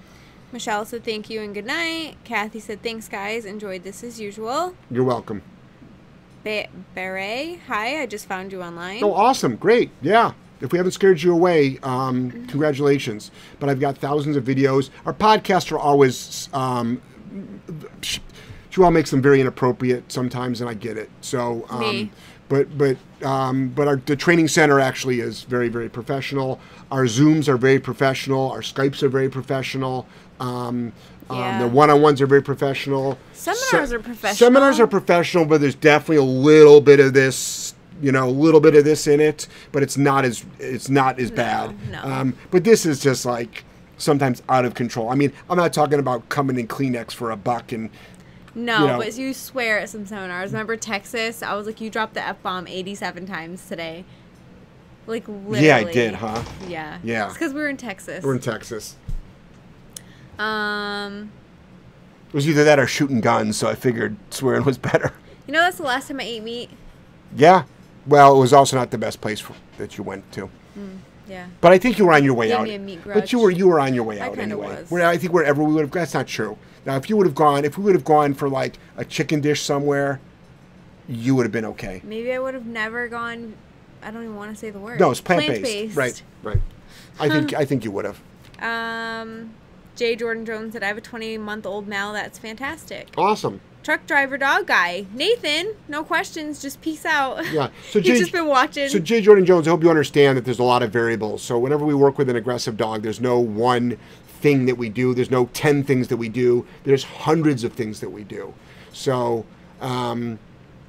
Michelle said thank you and good night. Kathy said thanks, guys. Enjoyed this as usual. You're welcome. Beret, hi. I just found you online. Oh, awesome. Great. Yeah. If we haven't scared you away, congratulations. But I've got thousands of videos. Our podcasts are always, Joel makes them very inappropriate sometimes, and I get it. So, me. But the training center actually is very, very professional. Our Zooms are very professional. Our Skypes are very professional. The one-on-ones are very professional. Seminars are professional. Seminars are professional, but there's definitely a little bit of this, you know, a little bit of this in it. But it's not as bad. No. But this is just like sometimes out of control. I mean, I'm not talking about coming in Kleenex for a buck and. No, you know, but you swear at some seminars. Remember Texas? I was like, you dropped the F-bomb 87 times today. Like, literally. Yeah, I did, huh? Yeah. Yeah. It's because we were in Texas. We're in Texas. It was either that or shooting guns, so I figured swearing was better. You know, that's the last time I ate meat. Yeah. Well, it was also not the best place that you went to. Mm. Yeah. But I think you were on your way out. Me a meat grudge. But you were on your way out anyway. I kind of was. I think wherever we would have, that's not true. Now, if we would have gone for like a chicken dish somewhere, you would have been okay. Maybe I would have never gone. I don't even want to say the word. No, it's plant-based. Right. I think you would have. J. Jordan Jones said, "I have a 20-month-old Mal. That's fantastic. Awesome." Truck driver dog guy. Nathan, no questions, just peace out. Yeah. So he's just been watching. So J. Jordan Jones, I hope you understand that there's a lot of variables. So whenever we work with an aggressive dog, there's no one thing that we do. There's no 10 things that we do. There's hundreds of things that we do. So, I mean,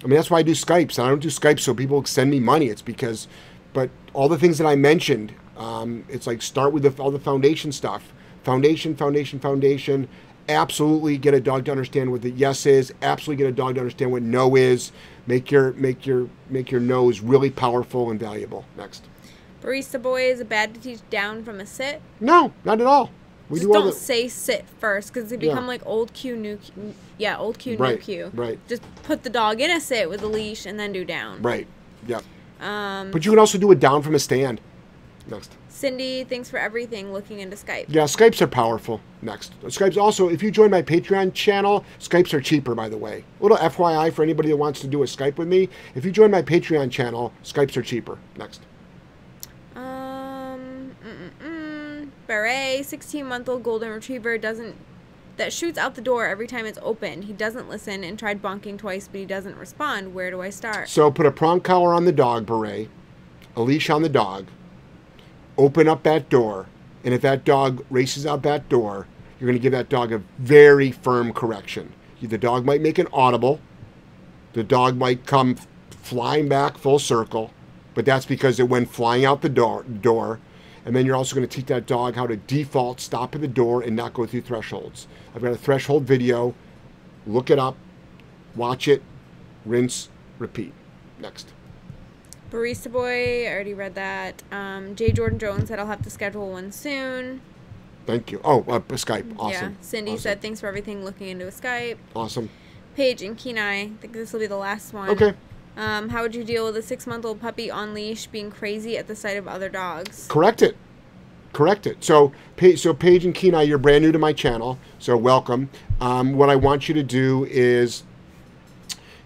that's why I do Skypes. I don't do Skypes so people send me money. It's because, but all the things that I mentioned, it's like start with all the foundation stuff. Foundation. Absolutely get a dog to understand what the yes is. Absolutely get a dog to understand what no is. Make your no's really powerful and valuable. Next. Barista boy, is it bad to teach down from a sit? No, not at all. We just don't say sit first because they become like old Q, new Q. Yeah, old Q, new Q. Right. Just put the dog in a sit with a leash and then do down. Right. Yep. But you can also do a down from a stand. Next. Cindy, thanks for everything. Looking into Skype. Yeah, Skypes are powerful. Next. Skypes also, if you join my Patreon channel, Skypes are cheaper, by the way. A little FYI for anybody that wants to do a Skype with me. If you join my Patreon channel, Skypes are cheaper. Next. Beret, 16-month-old golden retriever that shoots out the door every time it's opened. He doesn't listen and tried bonking twice, but he doesn't respond. Where do I start? So put a prong collar on the dog, Beret, a leash on the dog, open up that door, and if that dog races out that door, you're going to give that dog a very firm correction. The dog might make an audible. The dog might come flying back full circle, but that's because it went flying out the door. And then you're also going to teach that dog how to default, stop at the door, and not go through thresholds. I've got a threshold video. Look it up. Watch it. Rinse. Repeat. Next. Barista Boy, I already read that. J. Jordan Jones said I'll have to schedule one soon. Thank you. Oh, Skype. Awesome. Yeah. Cindy said thanks for everything, looking into a Skype. Awesome. Paige and Kenai, I think this will be the last one. Okay. How would you deal with a 6-month-old puppy on leash being crazy at the sight of other dogs? Correct it. Correct it. So Paige and Kenai, you're brand new to my channel, so welcome. What I want you to do is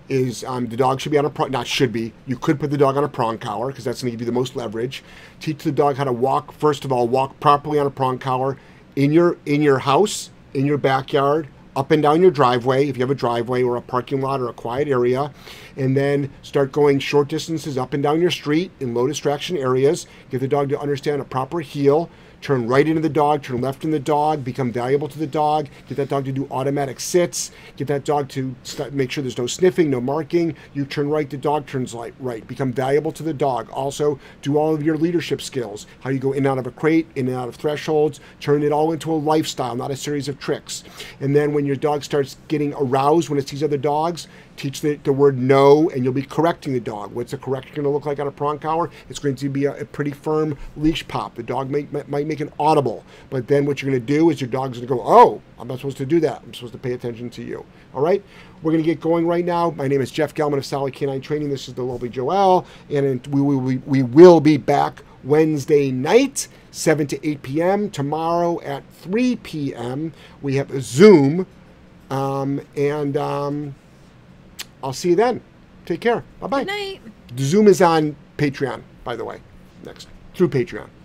the dog should be on a prong, not should be, you could put the dog on a prong collar because that's going to give you the most leverage. Teach the dog how to walk. First of all, walk properly on a prong collar in your house, in your backyard, up and down your driveway, if you have a driveway or a parking lot or a quiet area, and then start going short distances up and down your street in low distraction areas. Get the dog to understand a proper heel. Turn right into the dog, turn left in the dog, become valuable to the dog, get that dog to do automatic sits, get that dog to make sure there's no sniffing, no marking. You turn right, the dog turns right, become valuable to the dog. Also, do all of your leadership skills, how you go in and out of a crate, in and out of thresholds, turn it all into a lifestyle, not a series of tricks. And then when your dog starts getting aroused when it sees other dogs, teach the word no, and you'll be correcting the dog. What's the correction going to look like on a prong collar? It's going to be a pretty firm leash pop. The dog might make an audible, but then what you're going to do is your dog's going to go, oh, I'm not supposed to do that. I'm supposed to pay attention to you. All right? We're going to get going right now. My name is Jeff Gellman of Solid Canine Training. This is the lovely Joel, and we will be back Wednesday night, 7 to 8 p.m. Tomorrow at 3 p.m. we have a Zoom, and I'll see you then. Take care. Bye-bye. Good night. Zoom is on Patreon, by the way, next, through Patreon.